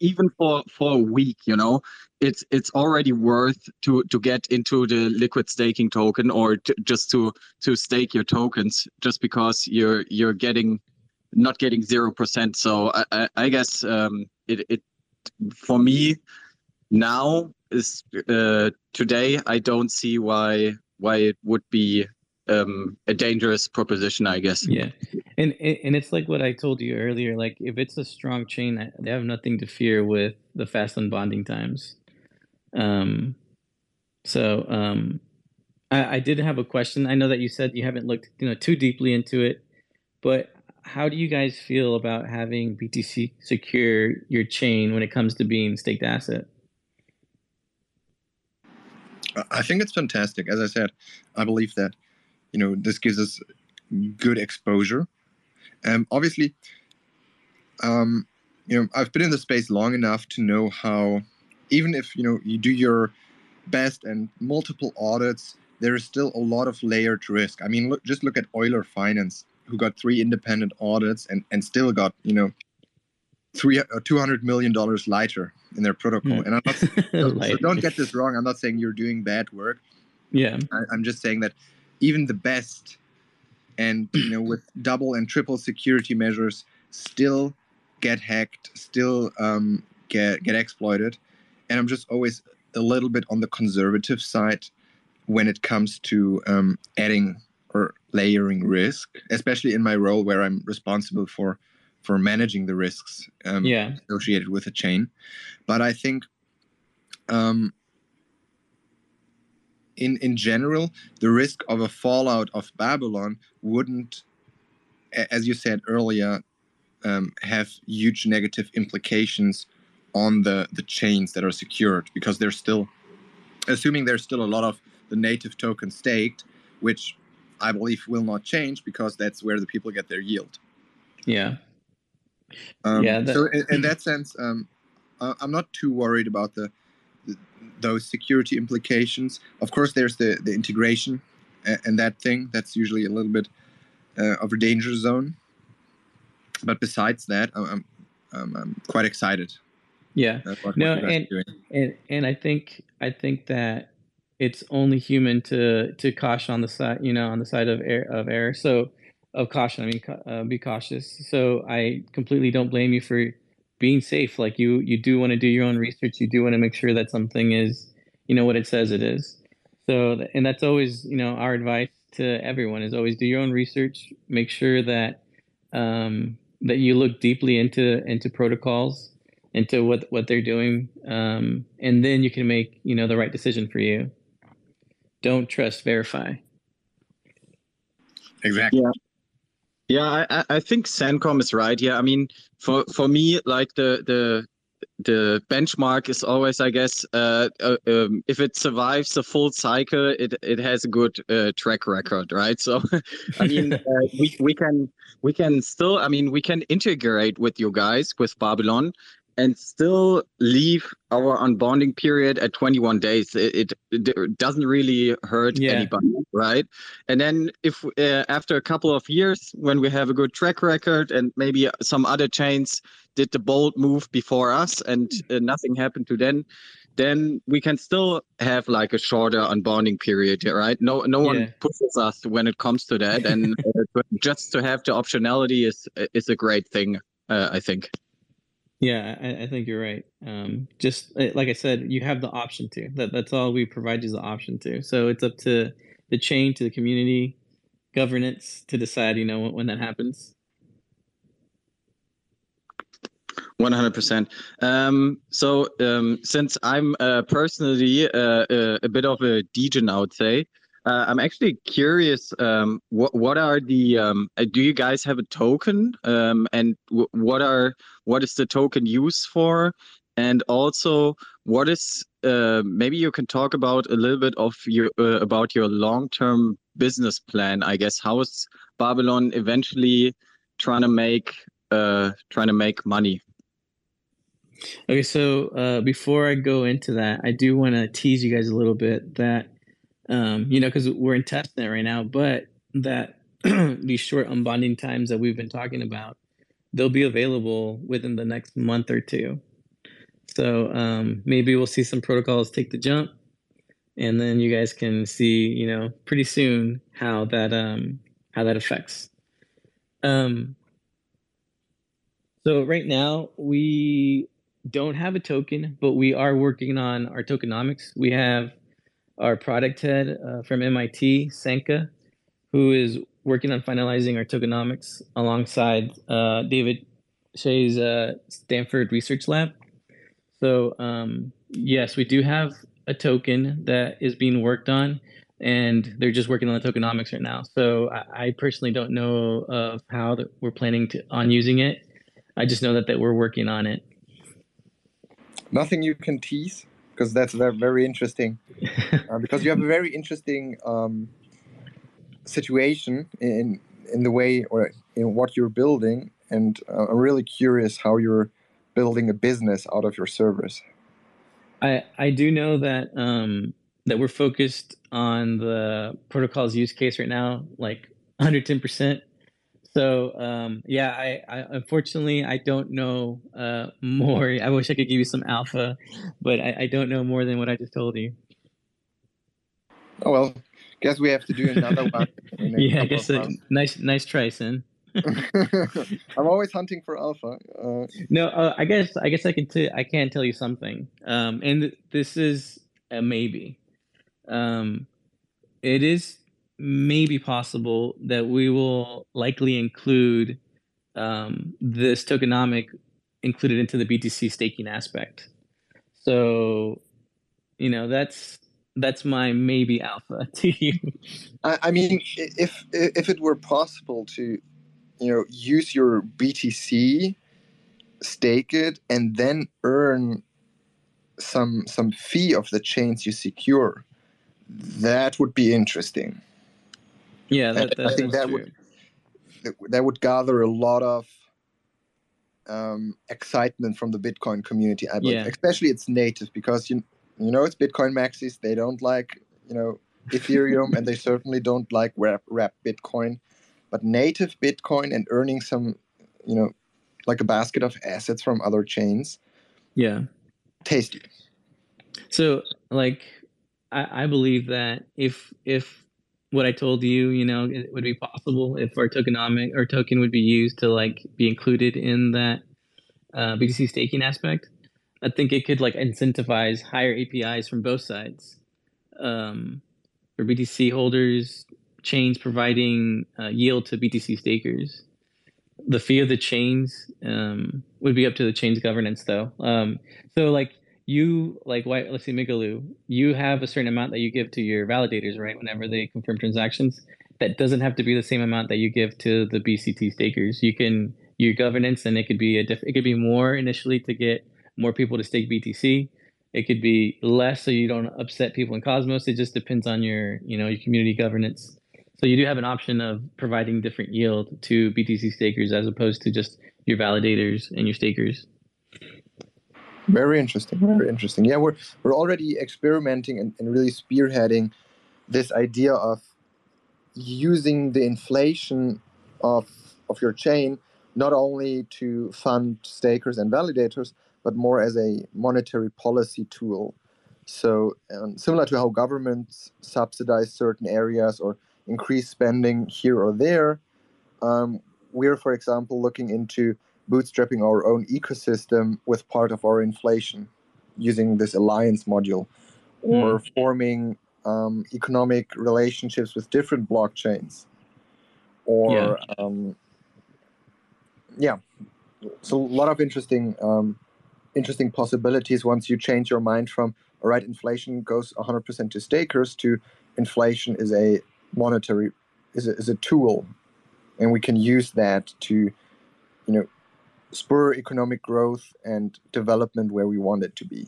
even for a week, you know, it's already worth to get into the liquid staking token, or just to stake your tokens, just because you're not getting 0%. So I guess it for me now is today I don't see why it would be a dangerous proposition, I guess. Yeah. And it's like what I told you earlier, like if it's a strong chain, they have nothing to fear with the fast unbonding times. I did have a question. I know that you said you haven't looked, you know, too deeply into it, but how do you guys feel about having BTC secure your chain when it comes to being staked asset? I think it's fantastic. As I said, I believe that, you know, this gives us good exposure. Obviously, you know, I've been in the space long enough to know how even if, you know, you do your best and multiple audits, there is still a lot of layered risk. I mean, look, just look at Euler Finance, who got 3 independent audits and still got, you know, $200 million lighter in their protocol. And I'm not, so don't get this wrong. I'm not saying you're doing bad work. Yeah, I'm just saying that even the best, and you know, with double and triple security measures, still get hacked, still get exploited. And I'm just always a little bit on the conservative side when it comes to adding or layering risk, especially in my role where I'm responsible for managing the risks associated with a chain. But I think in general, the risk of a fallout of Babylon wouldn't, as you said earlier, have huge negative implications on the chains that are secured, because they're still, assuming there's still a lot of the native token staked, which I believe will not change because that's where the people get their yield. Yeah. So in that sense, I'm not too worried about those security implications. Of course, there's the integration and that thing. That's usually a little bit of a danger zone. But besides that, I'm quite excited. Yeah. No, and I think that it's only human to caution on the side, you know, on the side of error. So. Of caution, I mean, be cautious. So I completely don't blame you for being safe. Like you do want to do your own research. You do want to make sure that something is, you know, what it says it is. So, and that's always, you know, our advice to everyone is always do your own research. Make sure that that you look deeply into protocols, into what they're doing, and then you can make, you know, the right decision for you. Don't trust, verify. Exactly. Yeah. Yeah, I think SenCom is right. Yeah, I mean, for me, like the benchmark is always, I guess, if it survives the full cycle, it has a good track record, right? So, I mean, we can still, I mean, we can integrate with you guys with Babylon, and still leave our unbonding period at 21 days. It doesn't really hurt anybody, right? And then if after a couple of years, when we have a good track record and maybe some other chains did the bold move before us and nothing happened to them, then we can still have like a shorter unbonding period, right? No one pushes us when it comes to that. And just to have the optionality is a great thing, I think. Yeah, I think you're right. Just like I said, you have the option to. That's all we provide you is the option to. So it's up to the chain, to the community, governance to decide, you know, when that happens. 100%. So since I'm personally a bit of a degen, I would say, I'm actually curious. What are the? Do you guys have a token? And what is the token used for? And also, what is? Maybe you can talk about a little bit of your about your long-term business plan. I guess how is Babylon eventually trying to make money? Okay, so before I go into that, I do want to tease you guys a little bit that. You know, because we're in testnet right now, but that these short unbonding times that we've been talking about, they'll be available within the next month or two. So maybe we'll see some protocols take the jump, and then you guys can see, you know, pretty soon how that affects. So right now we don't have a token, but we are working on our tokenomics. We have our product head from MIT, Sanka, who is working on finalizing our tokenomics alongside David Shea's Stanford Research Lab. So yes, we do have a token that is being worked on, and they're just working on the tokenomics right now. So I personally don't know of how that we're planning on using it. I just know that we're working on it. Nothing you can tease? Because that's very interesting. Because you have a very interesting situation in the way or in what you're building, and I'm really curious how you're building a business out of your service. I do know that that we're focused on the protocol's use case right now, like 110%. So yeah, I unfortunately I don't know more. I wish I could give you some alpha, but I don't know more than what I just told you. Oh well, guess we have to do another one. Yeah, I guess nice try, Sin. I'm always hunting for alpha. No, I guess I can tell you something. And this is a maybe. It is maybe possible that we will likely include this tokenomic included into the BTC staking aspect. So, you know, that's my maybe alpha to you. I mean, if it were possible to, you know, use your BTC, stake it, and then earn some fee of the chains you secure, that would be interesting. Yeah, I think that would gather a lot of excitement from the Bitcoin community, I believe. Yeah. Especially it's native, because you know, it's Bitcoin maxis. They don't like, you know, Ethereum, and they certainly don't like wrap Bitcoin. But native Bitcoin and earning some, you know, like a basket of assets from other chains. Yeah. Tasty. So, like, I believe that if what I told you, you know, it would be possible if our tokenomic or token would be used to, like, be included in that BTC staking aspect, I think it could, like, incentivize higher APIs from both sides. For BTC holders, chains providing yield to BTC stakers. The fee of the chains would be up to the chain's governance, though. So, like, you, like, let's see, Migaloo, you have a certain amount that you give to your validators, right? Whenever they confirm transactions, that doesn't have to be the same amount that you give to the BCT stakers. You can your governance, and it could be it could be more initially to get more people to stake BTC. It could be less so you don't upset people in Cosmos. It just depends on your, you know, your community governance. So you do have an option of providing different yield to BTC stakers as opposed to just your validators and your stakers. Very interesting. Very interesting. Yeah, we're already experimenting and really spearheading this idea of using the inflation of your chain not only to fund stakers and validators, but more as a monetary policy tool. So similar to how governments subsidize certain areas or increase spending here or there, we're, for example, looking into bootstrapping our own ecosystem with part of our inflation using this alliance module, or forming economic relationships with different blockchains, or so a lot of interesting possibilities once you change your mind from, all right, inflation goes 100% to stakers, to inflation is a monetary, is a tool, and we can use that to, you know, spur economic growth and development where we want it to be.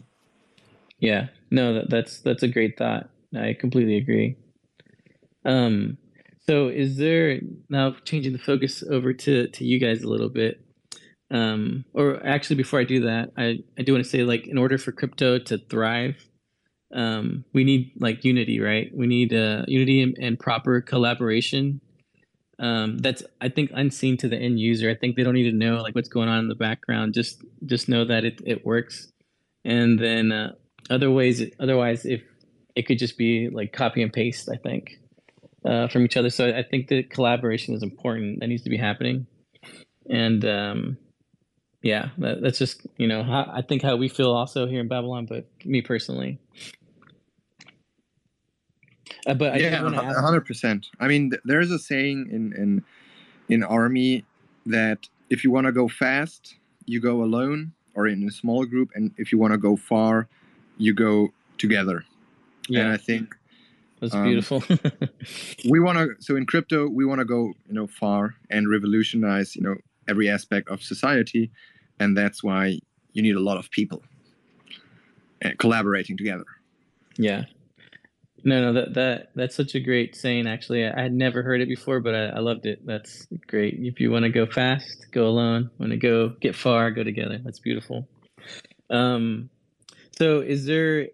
Yeah, no, that's a great thought. I completely agree. So is there, now changing the focus over to you guys a little bit, or actually before I do that, I do want to say, like, in order for crypto to thrive, we need, like, unity, right? We need unity and proper collaboration. That's, I think, unseen to the end user. I think they don't need to know, like, what's going on in the background. Just know that it works. And then otherwise, if it could just be, like, copy and paste, I think, from each other. So I think that collaboration is important. That needs to be happening. And yeah, that's just, you know, I think how we feel also here in Babylon, but me personally. But yeah, 100%. I mean, there's a saying in army that if you want to go fast, you go alone or in a small group, and if you want to go far, you go together. Yeah, and I think that's beautiful. We want to. So in crypto, we want to go, you know, far and revolutionize, you know, every aspect of society, and that's why you need a lot of people collaborating together. Yeah. No, that's such a great saying, actually. I had never heard it before, but I loved it. That's great. If you want to go fast, go alone. Want to go get far, go together. That's beautiful. So is there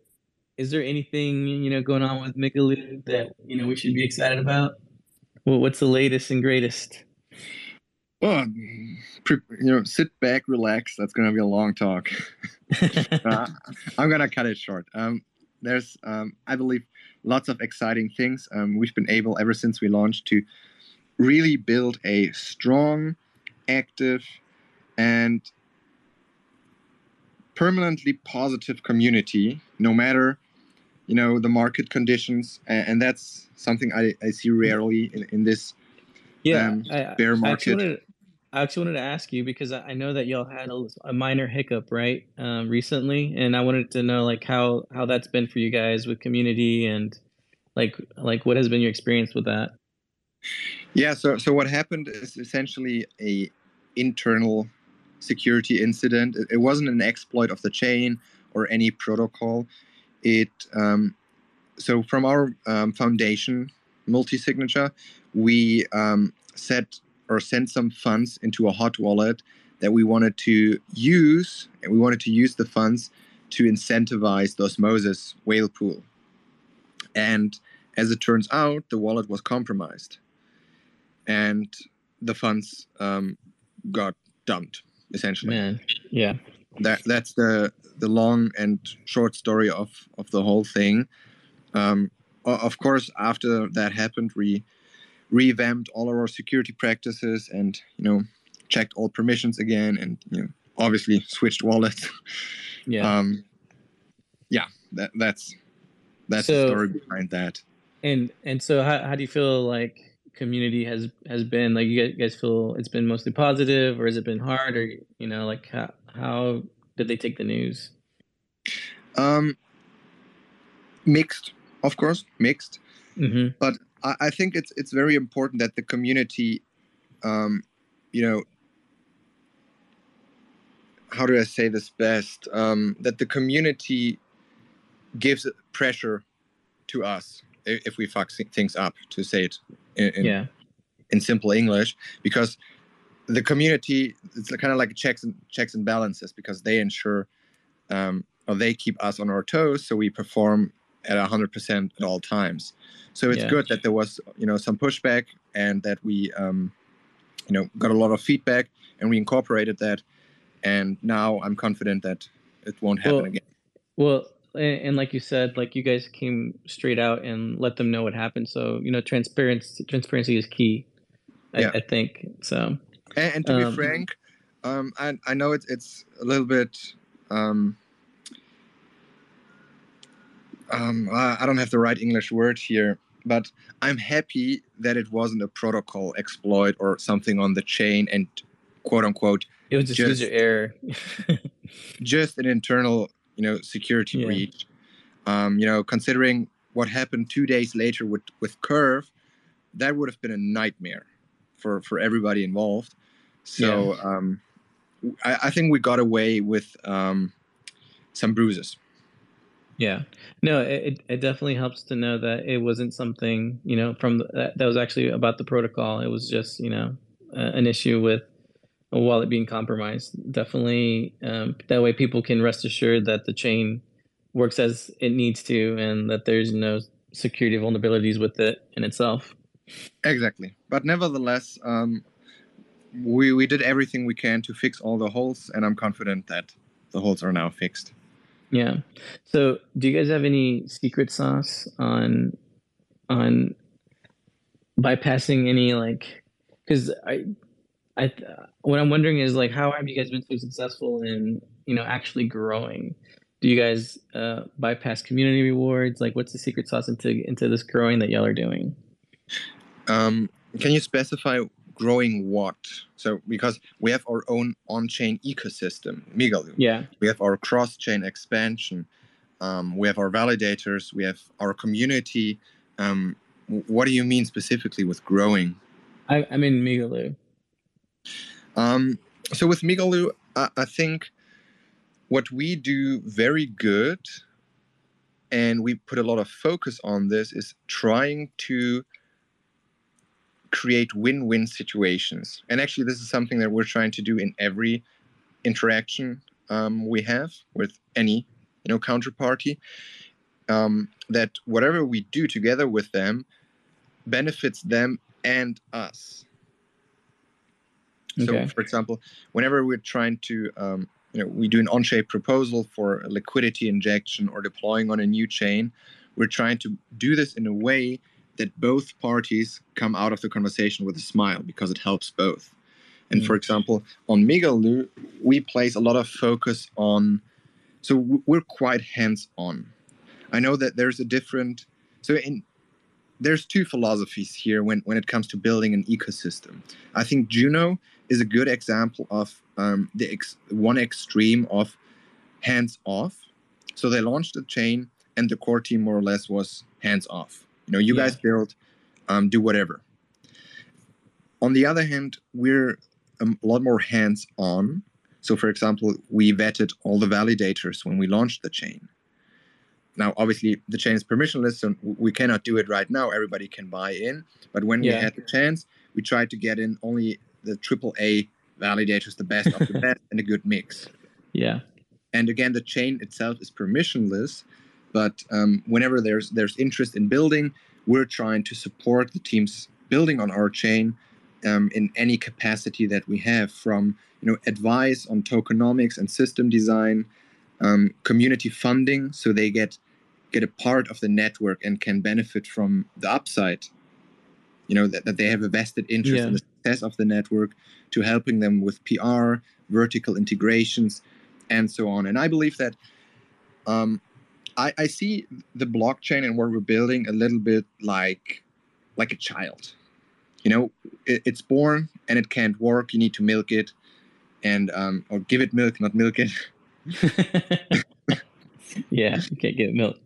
anything, you know, going on with Migaloo that, you know, we should be excited about? Well, what's the latest and greatest? Well, you know, sit back, relax. That's going to be a long talk. I'm going to cut it short. There's, I believe, lots of exciting things. We've been able, ever since we launched, to really build a strong, active, and permanently positive community, no matter, you know, the market conditions. And that's something I see rarely in this bear market. I actually wanted to ask you, because I know that y'all had a minor hiccup, right, recently, and I wanted to know, like, how that's been for you guys with community, and like what has been your experience with that? Yeah, so what happened is essentially a internal security incident. It wasn't an exploit of the chain or any protocol. It so from our foundation multi-signature, we set or sent some funds into a hot wallet that we wanted to use, and we wanted to use the funds to incentivize the Osmosis whale pool. And as it turns out, the wallet was compromised, and the funds got dumped, essentially. Man. Yeah. That's the long and short story of the whole thing. Of course, after that happened, we revamped all of our security practices, and, you know, checked all permissions again, and, you know, obviously switched wallets. Yeah. That's the story behind that. And so how do you feel like community has been? Like, you guys feel it's been mostly positive, or has it been hard, or, you know, like how did they take the news? Mixed, of course. Mm-hmm. But I think it's very important that the community, you know, how do I say this best? That the community gives pressure to us if we fuck things up, to say it in simple English, because the community, it's kind of like checks and balances, because they ensure or they keep us on our toes, so we perform at 100% at all times. So it's good that there was, you know, some pushback, and that we, you know, got a lot of feedback, and we incorporated that. And now I'm confident that it won't happen again. Well, and like you said, like, you guys came straight out and let them know what happened. So, you know, transparency is key, I think. So. And to be frank, I know it's a little bit, I don't have the right English word here, but I'm happy that it wasn't a protocol exploit or something on the chain, and quote unquote, it was just user error. Just an internal, you know, security breach. You know, considering what happened 2 days later with Curve, that would have been a nightmare for everybody involved. So I think we got away with some bruises. Yeah, no, it definitely helps to know that it wasn't something, you know, from that was actually about the protocol. It was just, you know, an issue with a wallet being compromised. Definitely, that way people can rest assured that the chain works as it needs to, and that there's no security vulnerabilities with it in itself. Exactly, but nevertheless, we did everything we can to fix all the holes, and I'm confident that the holes are now fixed. Yeah. So do you guys have any secret sauce on bypassing any, like, because I what I'm wondering is, like, how have you guys been so successful in, you know, actually growing? Do you guys bypass community rewards? Like, what's the secret sauce into this growing that y'all are doing? Can you specify growing what? So, because we have our own on-chain ecosystem, Migaloo. Yeah. We have our cross-chain expansion. We have our validators. We have our community. What do you mean specifically with growing? I mean Migaloo. So with Migaloo, I think what we do very good, and we put a lot of focus on this, is trying to create win-win situations. And actually, this is something that we're trying to do in every interaction we have with any counterparty, that whatever we do together with them benefits them and us. Okay. So, for example, whenever we're trying to, we do an on-chain proposal for a liquidity injection or deploying on a new chain, we're trying to do this in a way that both parties come out of the conversation with a smile, because it helps both. And for example, on Migaloo, we place a lot of focus on, so we're quite hands-on. I know that there's a different, so in, there's two philosophies here when it comes to building an ecosystem. I think Juno is a good example of one extreme of hands-off. So they launched a chain and the core team more or less was hands-off. You guys build, do whatever. On the other hand, we're a lot more hands-on. So, for example, we vetted all the validators when we launched the chain. Now, obviously, the chain is permissionless, so we cannot do it right now. Everybody can buy in. But when we had the chance, we tried to get in only the AAA validators, the best of the best, and a good mix. Yeah. And again, the chain itself is permissionless. But whenever there's interest in building, we're trying to support the teams building on our chain in any capacity that we have, from advice on tokenomics and system design, community funding, so they get a part of the network and can benefit from the upside. That they have a vested interest in the success of the network, to helping them with PR, vertical integrations, and so on. And I believe that. I see the blockchain and what we're building a little bit like a child. It's born and it can't work. You need to milk it, and or give it milk, not milk it. Yeah, you can't give it milk.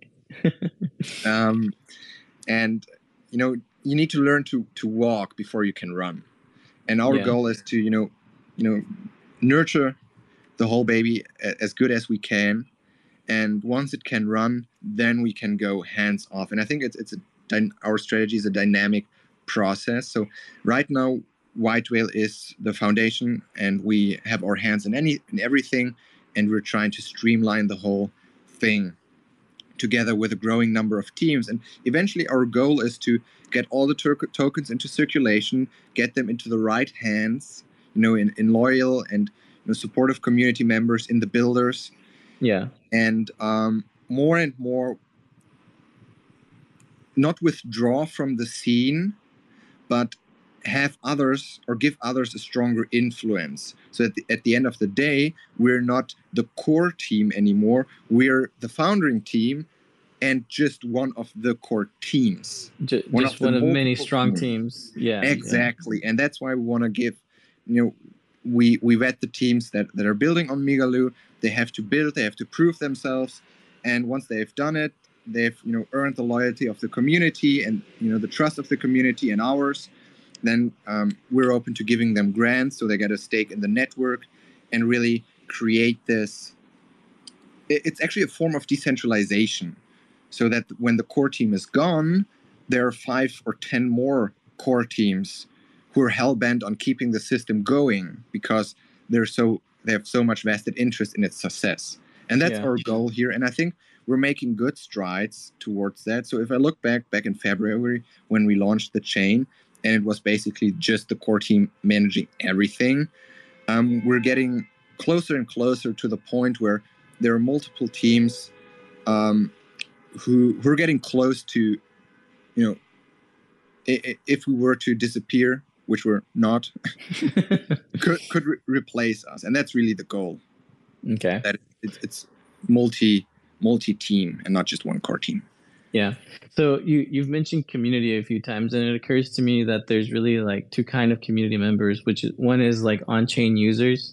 And you need to learn to walk before you can run. And our goal is to nurture the whole baby as good as we can. And once it can run, then we can go hands off. And I think our strategy is a dynamic process. So right now, White Whale is the foundation, and we have our hands in everything, and we're trying to streamline the whole thing together with a growing number of teams. And eventually, our goal is to get all the tokens into circulation, get them into the right hands, in loyal and supportive community members, in the builders. Yeah. And more and more, not withdraw from the scene, but have others or give others a stronger influence. So at the end of the day, we're not the core team anymore. We're the foundering team and just one of the core teams. Just one of many strong teams. Yeah. Exactly. Yeah. And that's why we want to give, we vet the teams that are building on Migaloo. They have to build, they have to prove themselves. And once they've done it, they've earned the loyalty of the community and the trust of the community and ours. Then we're open to giving them grants so they get a stake in the network and really create this. It's actually a form of decentralization, so that when the core team is gone, there are 5 or 10 more core teams who are hell-bent on keeping the system going because they have so much vested interest in its success. And that's our goal here. And I think we're making good strides towards that. So if I look back in February when we launched the chain, and it was basically just the core team managing everything, we're getting closer and closer to the point where there are multiple teams who are getting close to, if we were to disappear, which we're not, could replace us. And that's really the goal. Okay. That it's multi-team and not just one core team. Yeah. So you've mentioned community a few times, and it occurs to me that there's really two kind of community members, which is, one is on-chain users,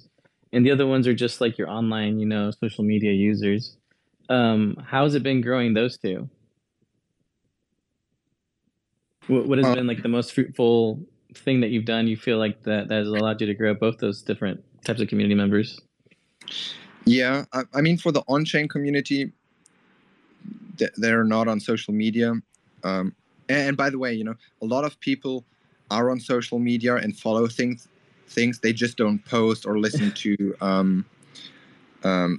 and the other ones are just your online, social media users. How's it been growing those two? What has been the most fruitful thing that you've done, you feel that has allowed you to grow both those different types of community members? Yeah, I mean, for the on-chain community, they're not on social media. And by the way, a lot of people are on social media and follow things. They just don't post or listen to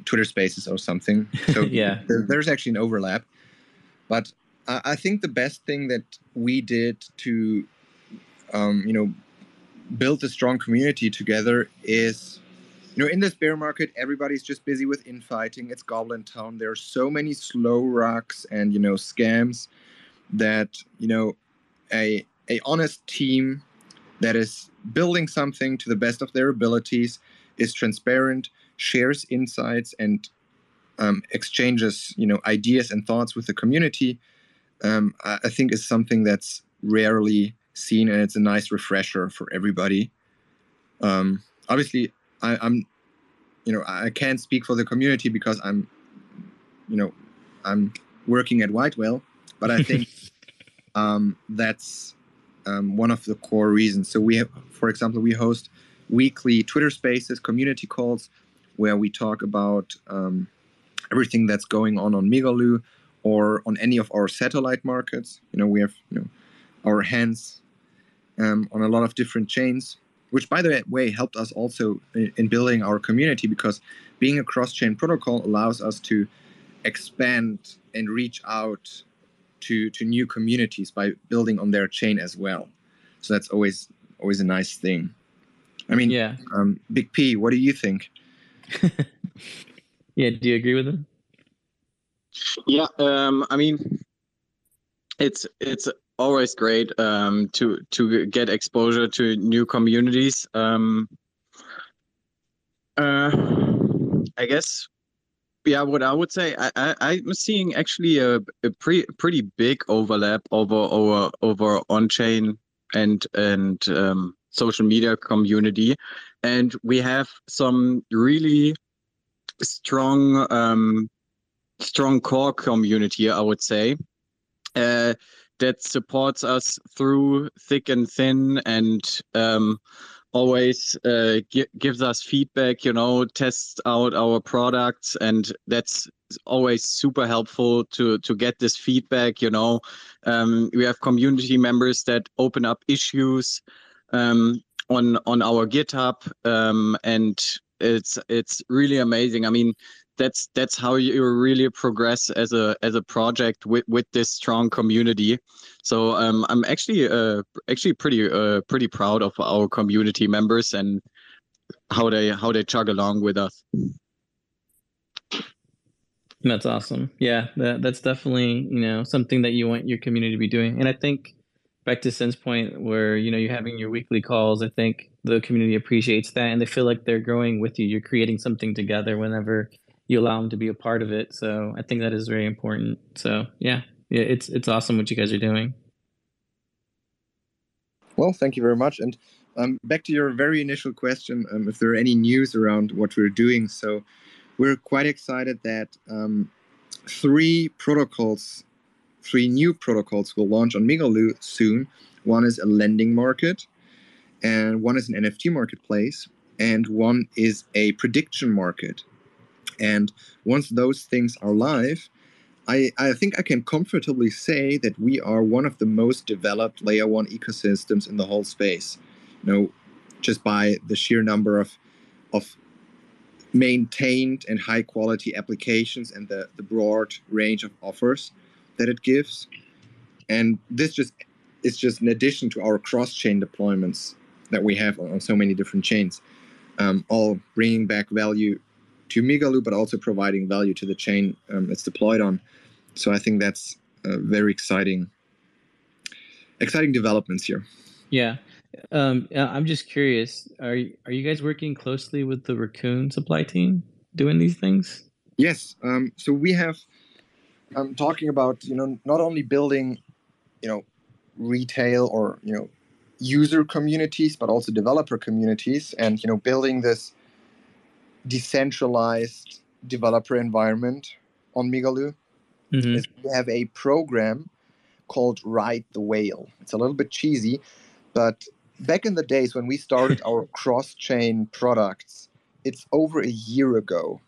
Twitter Spaces or something. So yeah, there's actually an overlap. But I think the best thing that we did to, you know, build a strong community together is, you know, in this bear market, everybody's just busy with infighting. It's Goblin Town. There are so many slow rocks and, you know, scams that, you know, a honest team that is building something to the best of their abilities is transparent, shares insights, and exchanges, you know, ideas and thoughts with the community, I think is something that's rarely seen, and it's a nice refresher for everybody. Obviously, I'm, you know, I can't speak for the community because I'm, you know, I'm working at White Whale, but I think that's one of the core reasons. So we have, for example, we host weekly Twitter Spaces, community calls, where we talk about everything that's going on Migaloo or on any of our satellite markets. You know, we have, you know, our hands on a lot of different chains, which, by the way, helped us also in building our community, because being a cross-chain protocol allows us to expand and reach out to new communities by building on their chain as well. So that's always a nice thing. I mean, yeah. Big P, what do you think? Yeah, do you agree with him? Yeah, I mean, it's always great to get exposure to new communities. I guess, yeah, what I would say, I'm seeing actually a pretty big overlap over on-chain and social media community, and we have some really strong core community, I would say, that supports us through thick and thin, and always gives us feedback, you know, tests out our products, and that's always super helpful to get this feedback, you know. We have community members that open up issues on our GitHub, and it's really amazing. I mean, that's how you really progress as a project with this strong community. So I'm actually pretty proud of our community members and how they chug along with us. That's awesome. Yeah, that's definitely, you know, something that you want your community to be doing. And I think back to Sen's point where, you know, you're having your weekly calls, I think the community appreciates that, and they feel like they're growing with you. You're creating something together whenever you allow them to be a part of it. So I think that is very important. So yeah, it's awesome what you guys are doing. Well, thank you very much. And back to your very initial question, if there are any news around what we're doing. So we're quite excited that three new protocols will launch on Migaloo soon. One is a lending market, and one is an NFT marketplace, and one is a prediction market. And once those things are live, I think I can comfortably say that we are one of the most developed layer one ecosystems in the whole space. You know, just by the sheer number of maintained and high quality applications and the broad range of offers that it gives. And this is just in addition to our cross-chain deployments that we have on so many different chains, all bringing back value to Migaloo, but also providing value to the chain it's deployed on. So I think that's very exciting developments here. Yeah. I'm just curious, are you guys working closely with the Raccoon supply team doing these things? Yes. So we have... I'm talking about, you know, not only building, you know, retail or, you know, user communities, but also developer communities, and, you know, building this decentralized developer environment on Migaloo. Mm-hmm. We have a program called Ride the Whale. It's a little bit cheesy, but back in the days when we started our cross-chain products, it's over a year ago.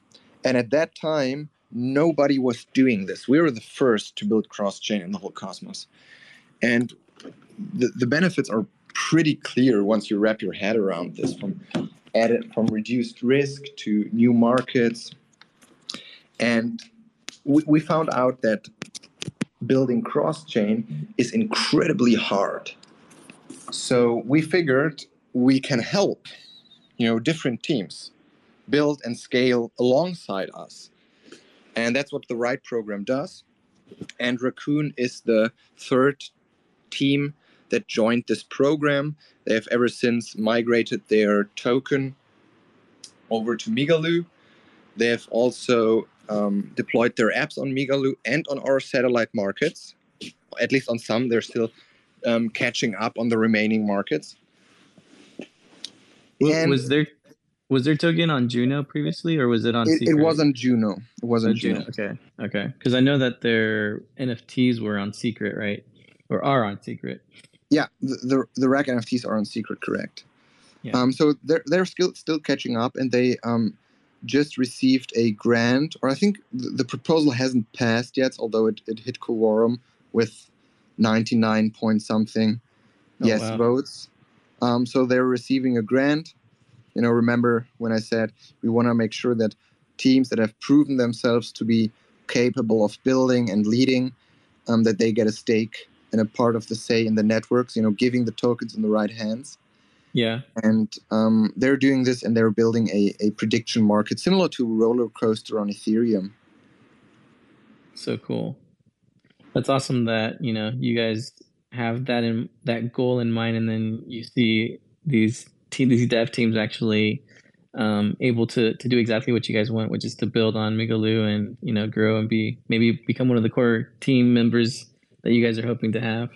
And at that time, nobody was doing this. We were the first to build cross-chain in the whole Cosmos. And the benefits are pretty clear once you wrap your head around this, from reduced risk to new markets, And we found out that building cross-chain is incredibly hard. So we figured we can help, different teams build and scale alongside us. And that's what the Right program does. And Raccoon is the third team that joined this program. They have ever since migrated their token over to Migaloo. They have also deployed their apps on Migaloo and on our satellite markets, at least on some. They're still catching up on the remaining markets. Was there token on Juno previously, or was it on Secret? It was on Juno. It was on Juno. Okay. Because I know that their NFTs were on Secret, right? Or are on Secret. Yeah, the Rack NFTs are on Secret, correct. Yeah. So they're still catching up, and they just received a grant, or I think the proposal hasn't passed yet, although it hit quorum with 99 point something votes. So they're receiving a grant. Remember when I said we want to make sure that teams that have proven themselves to be capable of building and leading, that they get a stake and a part of the say in the networks, giving the tokens in the right hands. Yeah. And they're doing this, and they're building a prediction market similar to roller coaster on Ethereum. So cool. That's awesome that, you guys have that goal in mind, and then you see these dev teams actually able to do exactly what you guys want, which is to build on Migaloo and grow and maybe become one of the core team members that you guys are hoping to have.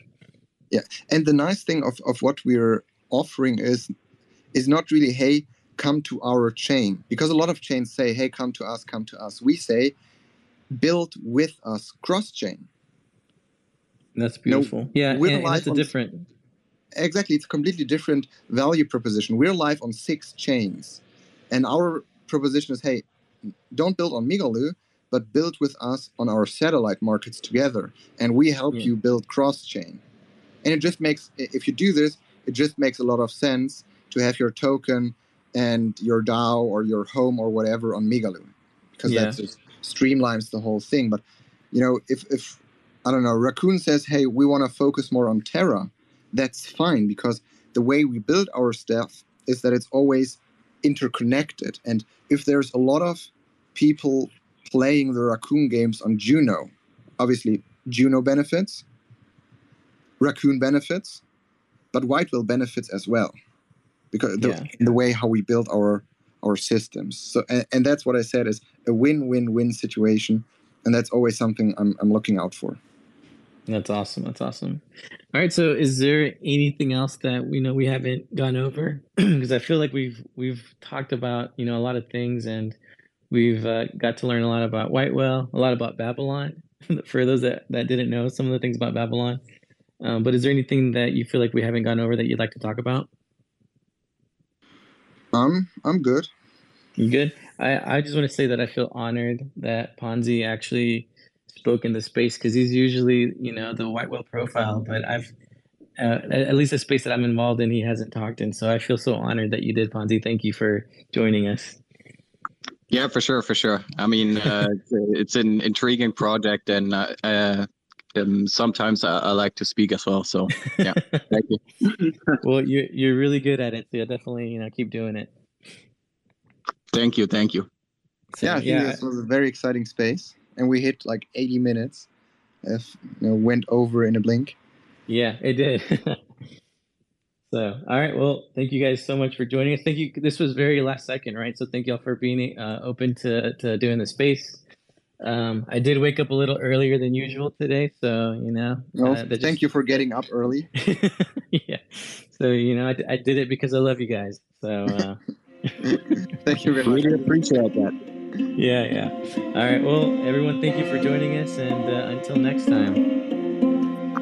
Yeah, and the nice thing of what we're offering is not really, hey, come to our chain, because a lot of chains say, hey, come to us, come to us. We say, build with us cross-chain. That's beautiful. And that's different. Exactly. It's a completely different value proposition. We're live on 6 chains. And our proposition is, hey, don't build on Migaloo, but build with us on our satellite markets together. And we help you build cross-chain. And it just makes, if you do this, it just makes a lot of sense to have your token and your DAO or your home or whatever on Migaloo. Because that just streamlines the whole thing. But, if I don't know, Raccoon says, hey, we want to focus more on Terra, that's fine, because the way we build our stuff is that it's always interconnected. And if there's a lot of people playing the Raccoon games on Juno, obviously Juno benefits, Raccoon benefits, but Whitewell benefits as well, because the way how we build our systems. So, and that's what I said is a win-win-win situation, and that's always something I'm looking out for. That's awesome. All right. So is there anything else that we haven't gone over? Because I feel like we've talked about, a lot of things, and we've got to learn a lot about Whitewell, a lot about Babylon. For those that didn't know some of the things about Babylon. But is there anything that you feel like we haven't gone over that you'd like to talk about? I'm good. You good? I just want to say that I feel honored that Ponzi actually spoke in the space, because he's usually, the Whitewell profile, but I've, at least the space that I'm involved in, he hasn't talked in. So I feel so honored that you did, Ponzi. Thank you for joining us. Yeah, for sure. I mean, it's an intriguing project, and sometimes I like to speak as well. So yeah, thank you. Well, you're really good at it. So yeah, definitely, keep doing it. Thank you. So, I think this was a very exciting space. And we hit like 80 minutes, went over in a blink. Yeah, it did. So, all right. Well, thank you guys so much for joining us. Thank you. This was very last second, right? So thank y'all for being open to doing the space. I did wake up a little earlier than usual today. So, thank you for getting up early. Yeah. So, I did it because I love you guys. So thank you very much. Really appreciate that. Yeah. All right. Well, everyone, thank you for joining us, and until next time.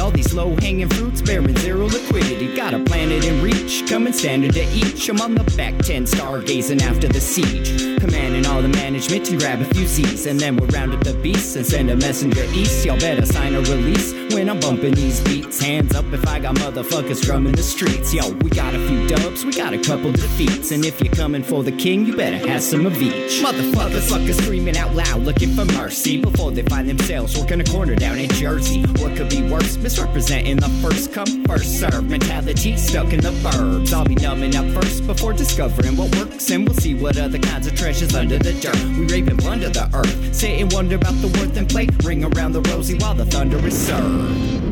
All these low-hanging fruits bearing zero liquidity, got a planet in reach, coming standard to each. I'm on the back 10 stargazing after the siege, commanding all the management to grab a few seats, and then we'll round up the beasts and send a messenger east. Y'all better sign a release when I'm bumping these beats. Hands up if I got motherfuckers drumming the streets. Yo, we got a few dubs, we got a couple defeats, and if you're coming for the king, you better have some of each. Motherfuckers screaming out loud, looking for mercy before they find themselves working a corner down in Jersey. What could be worse? Misrepresenting the first come, first serve mentality stuck in the burbs. I'll be numbing up first before discovering what works, and we'll see what other kinds of treasures under the dirt. We rape and plunder the earth, sit and wonder about the worth and play, ring around the rosy while the thunder is served.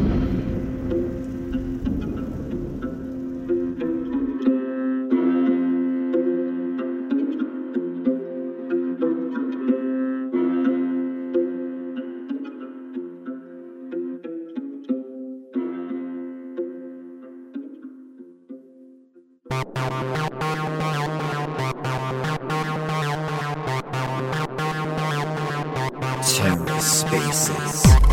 Terra Spaces.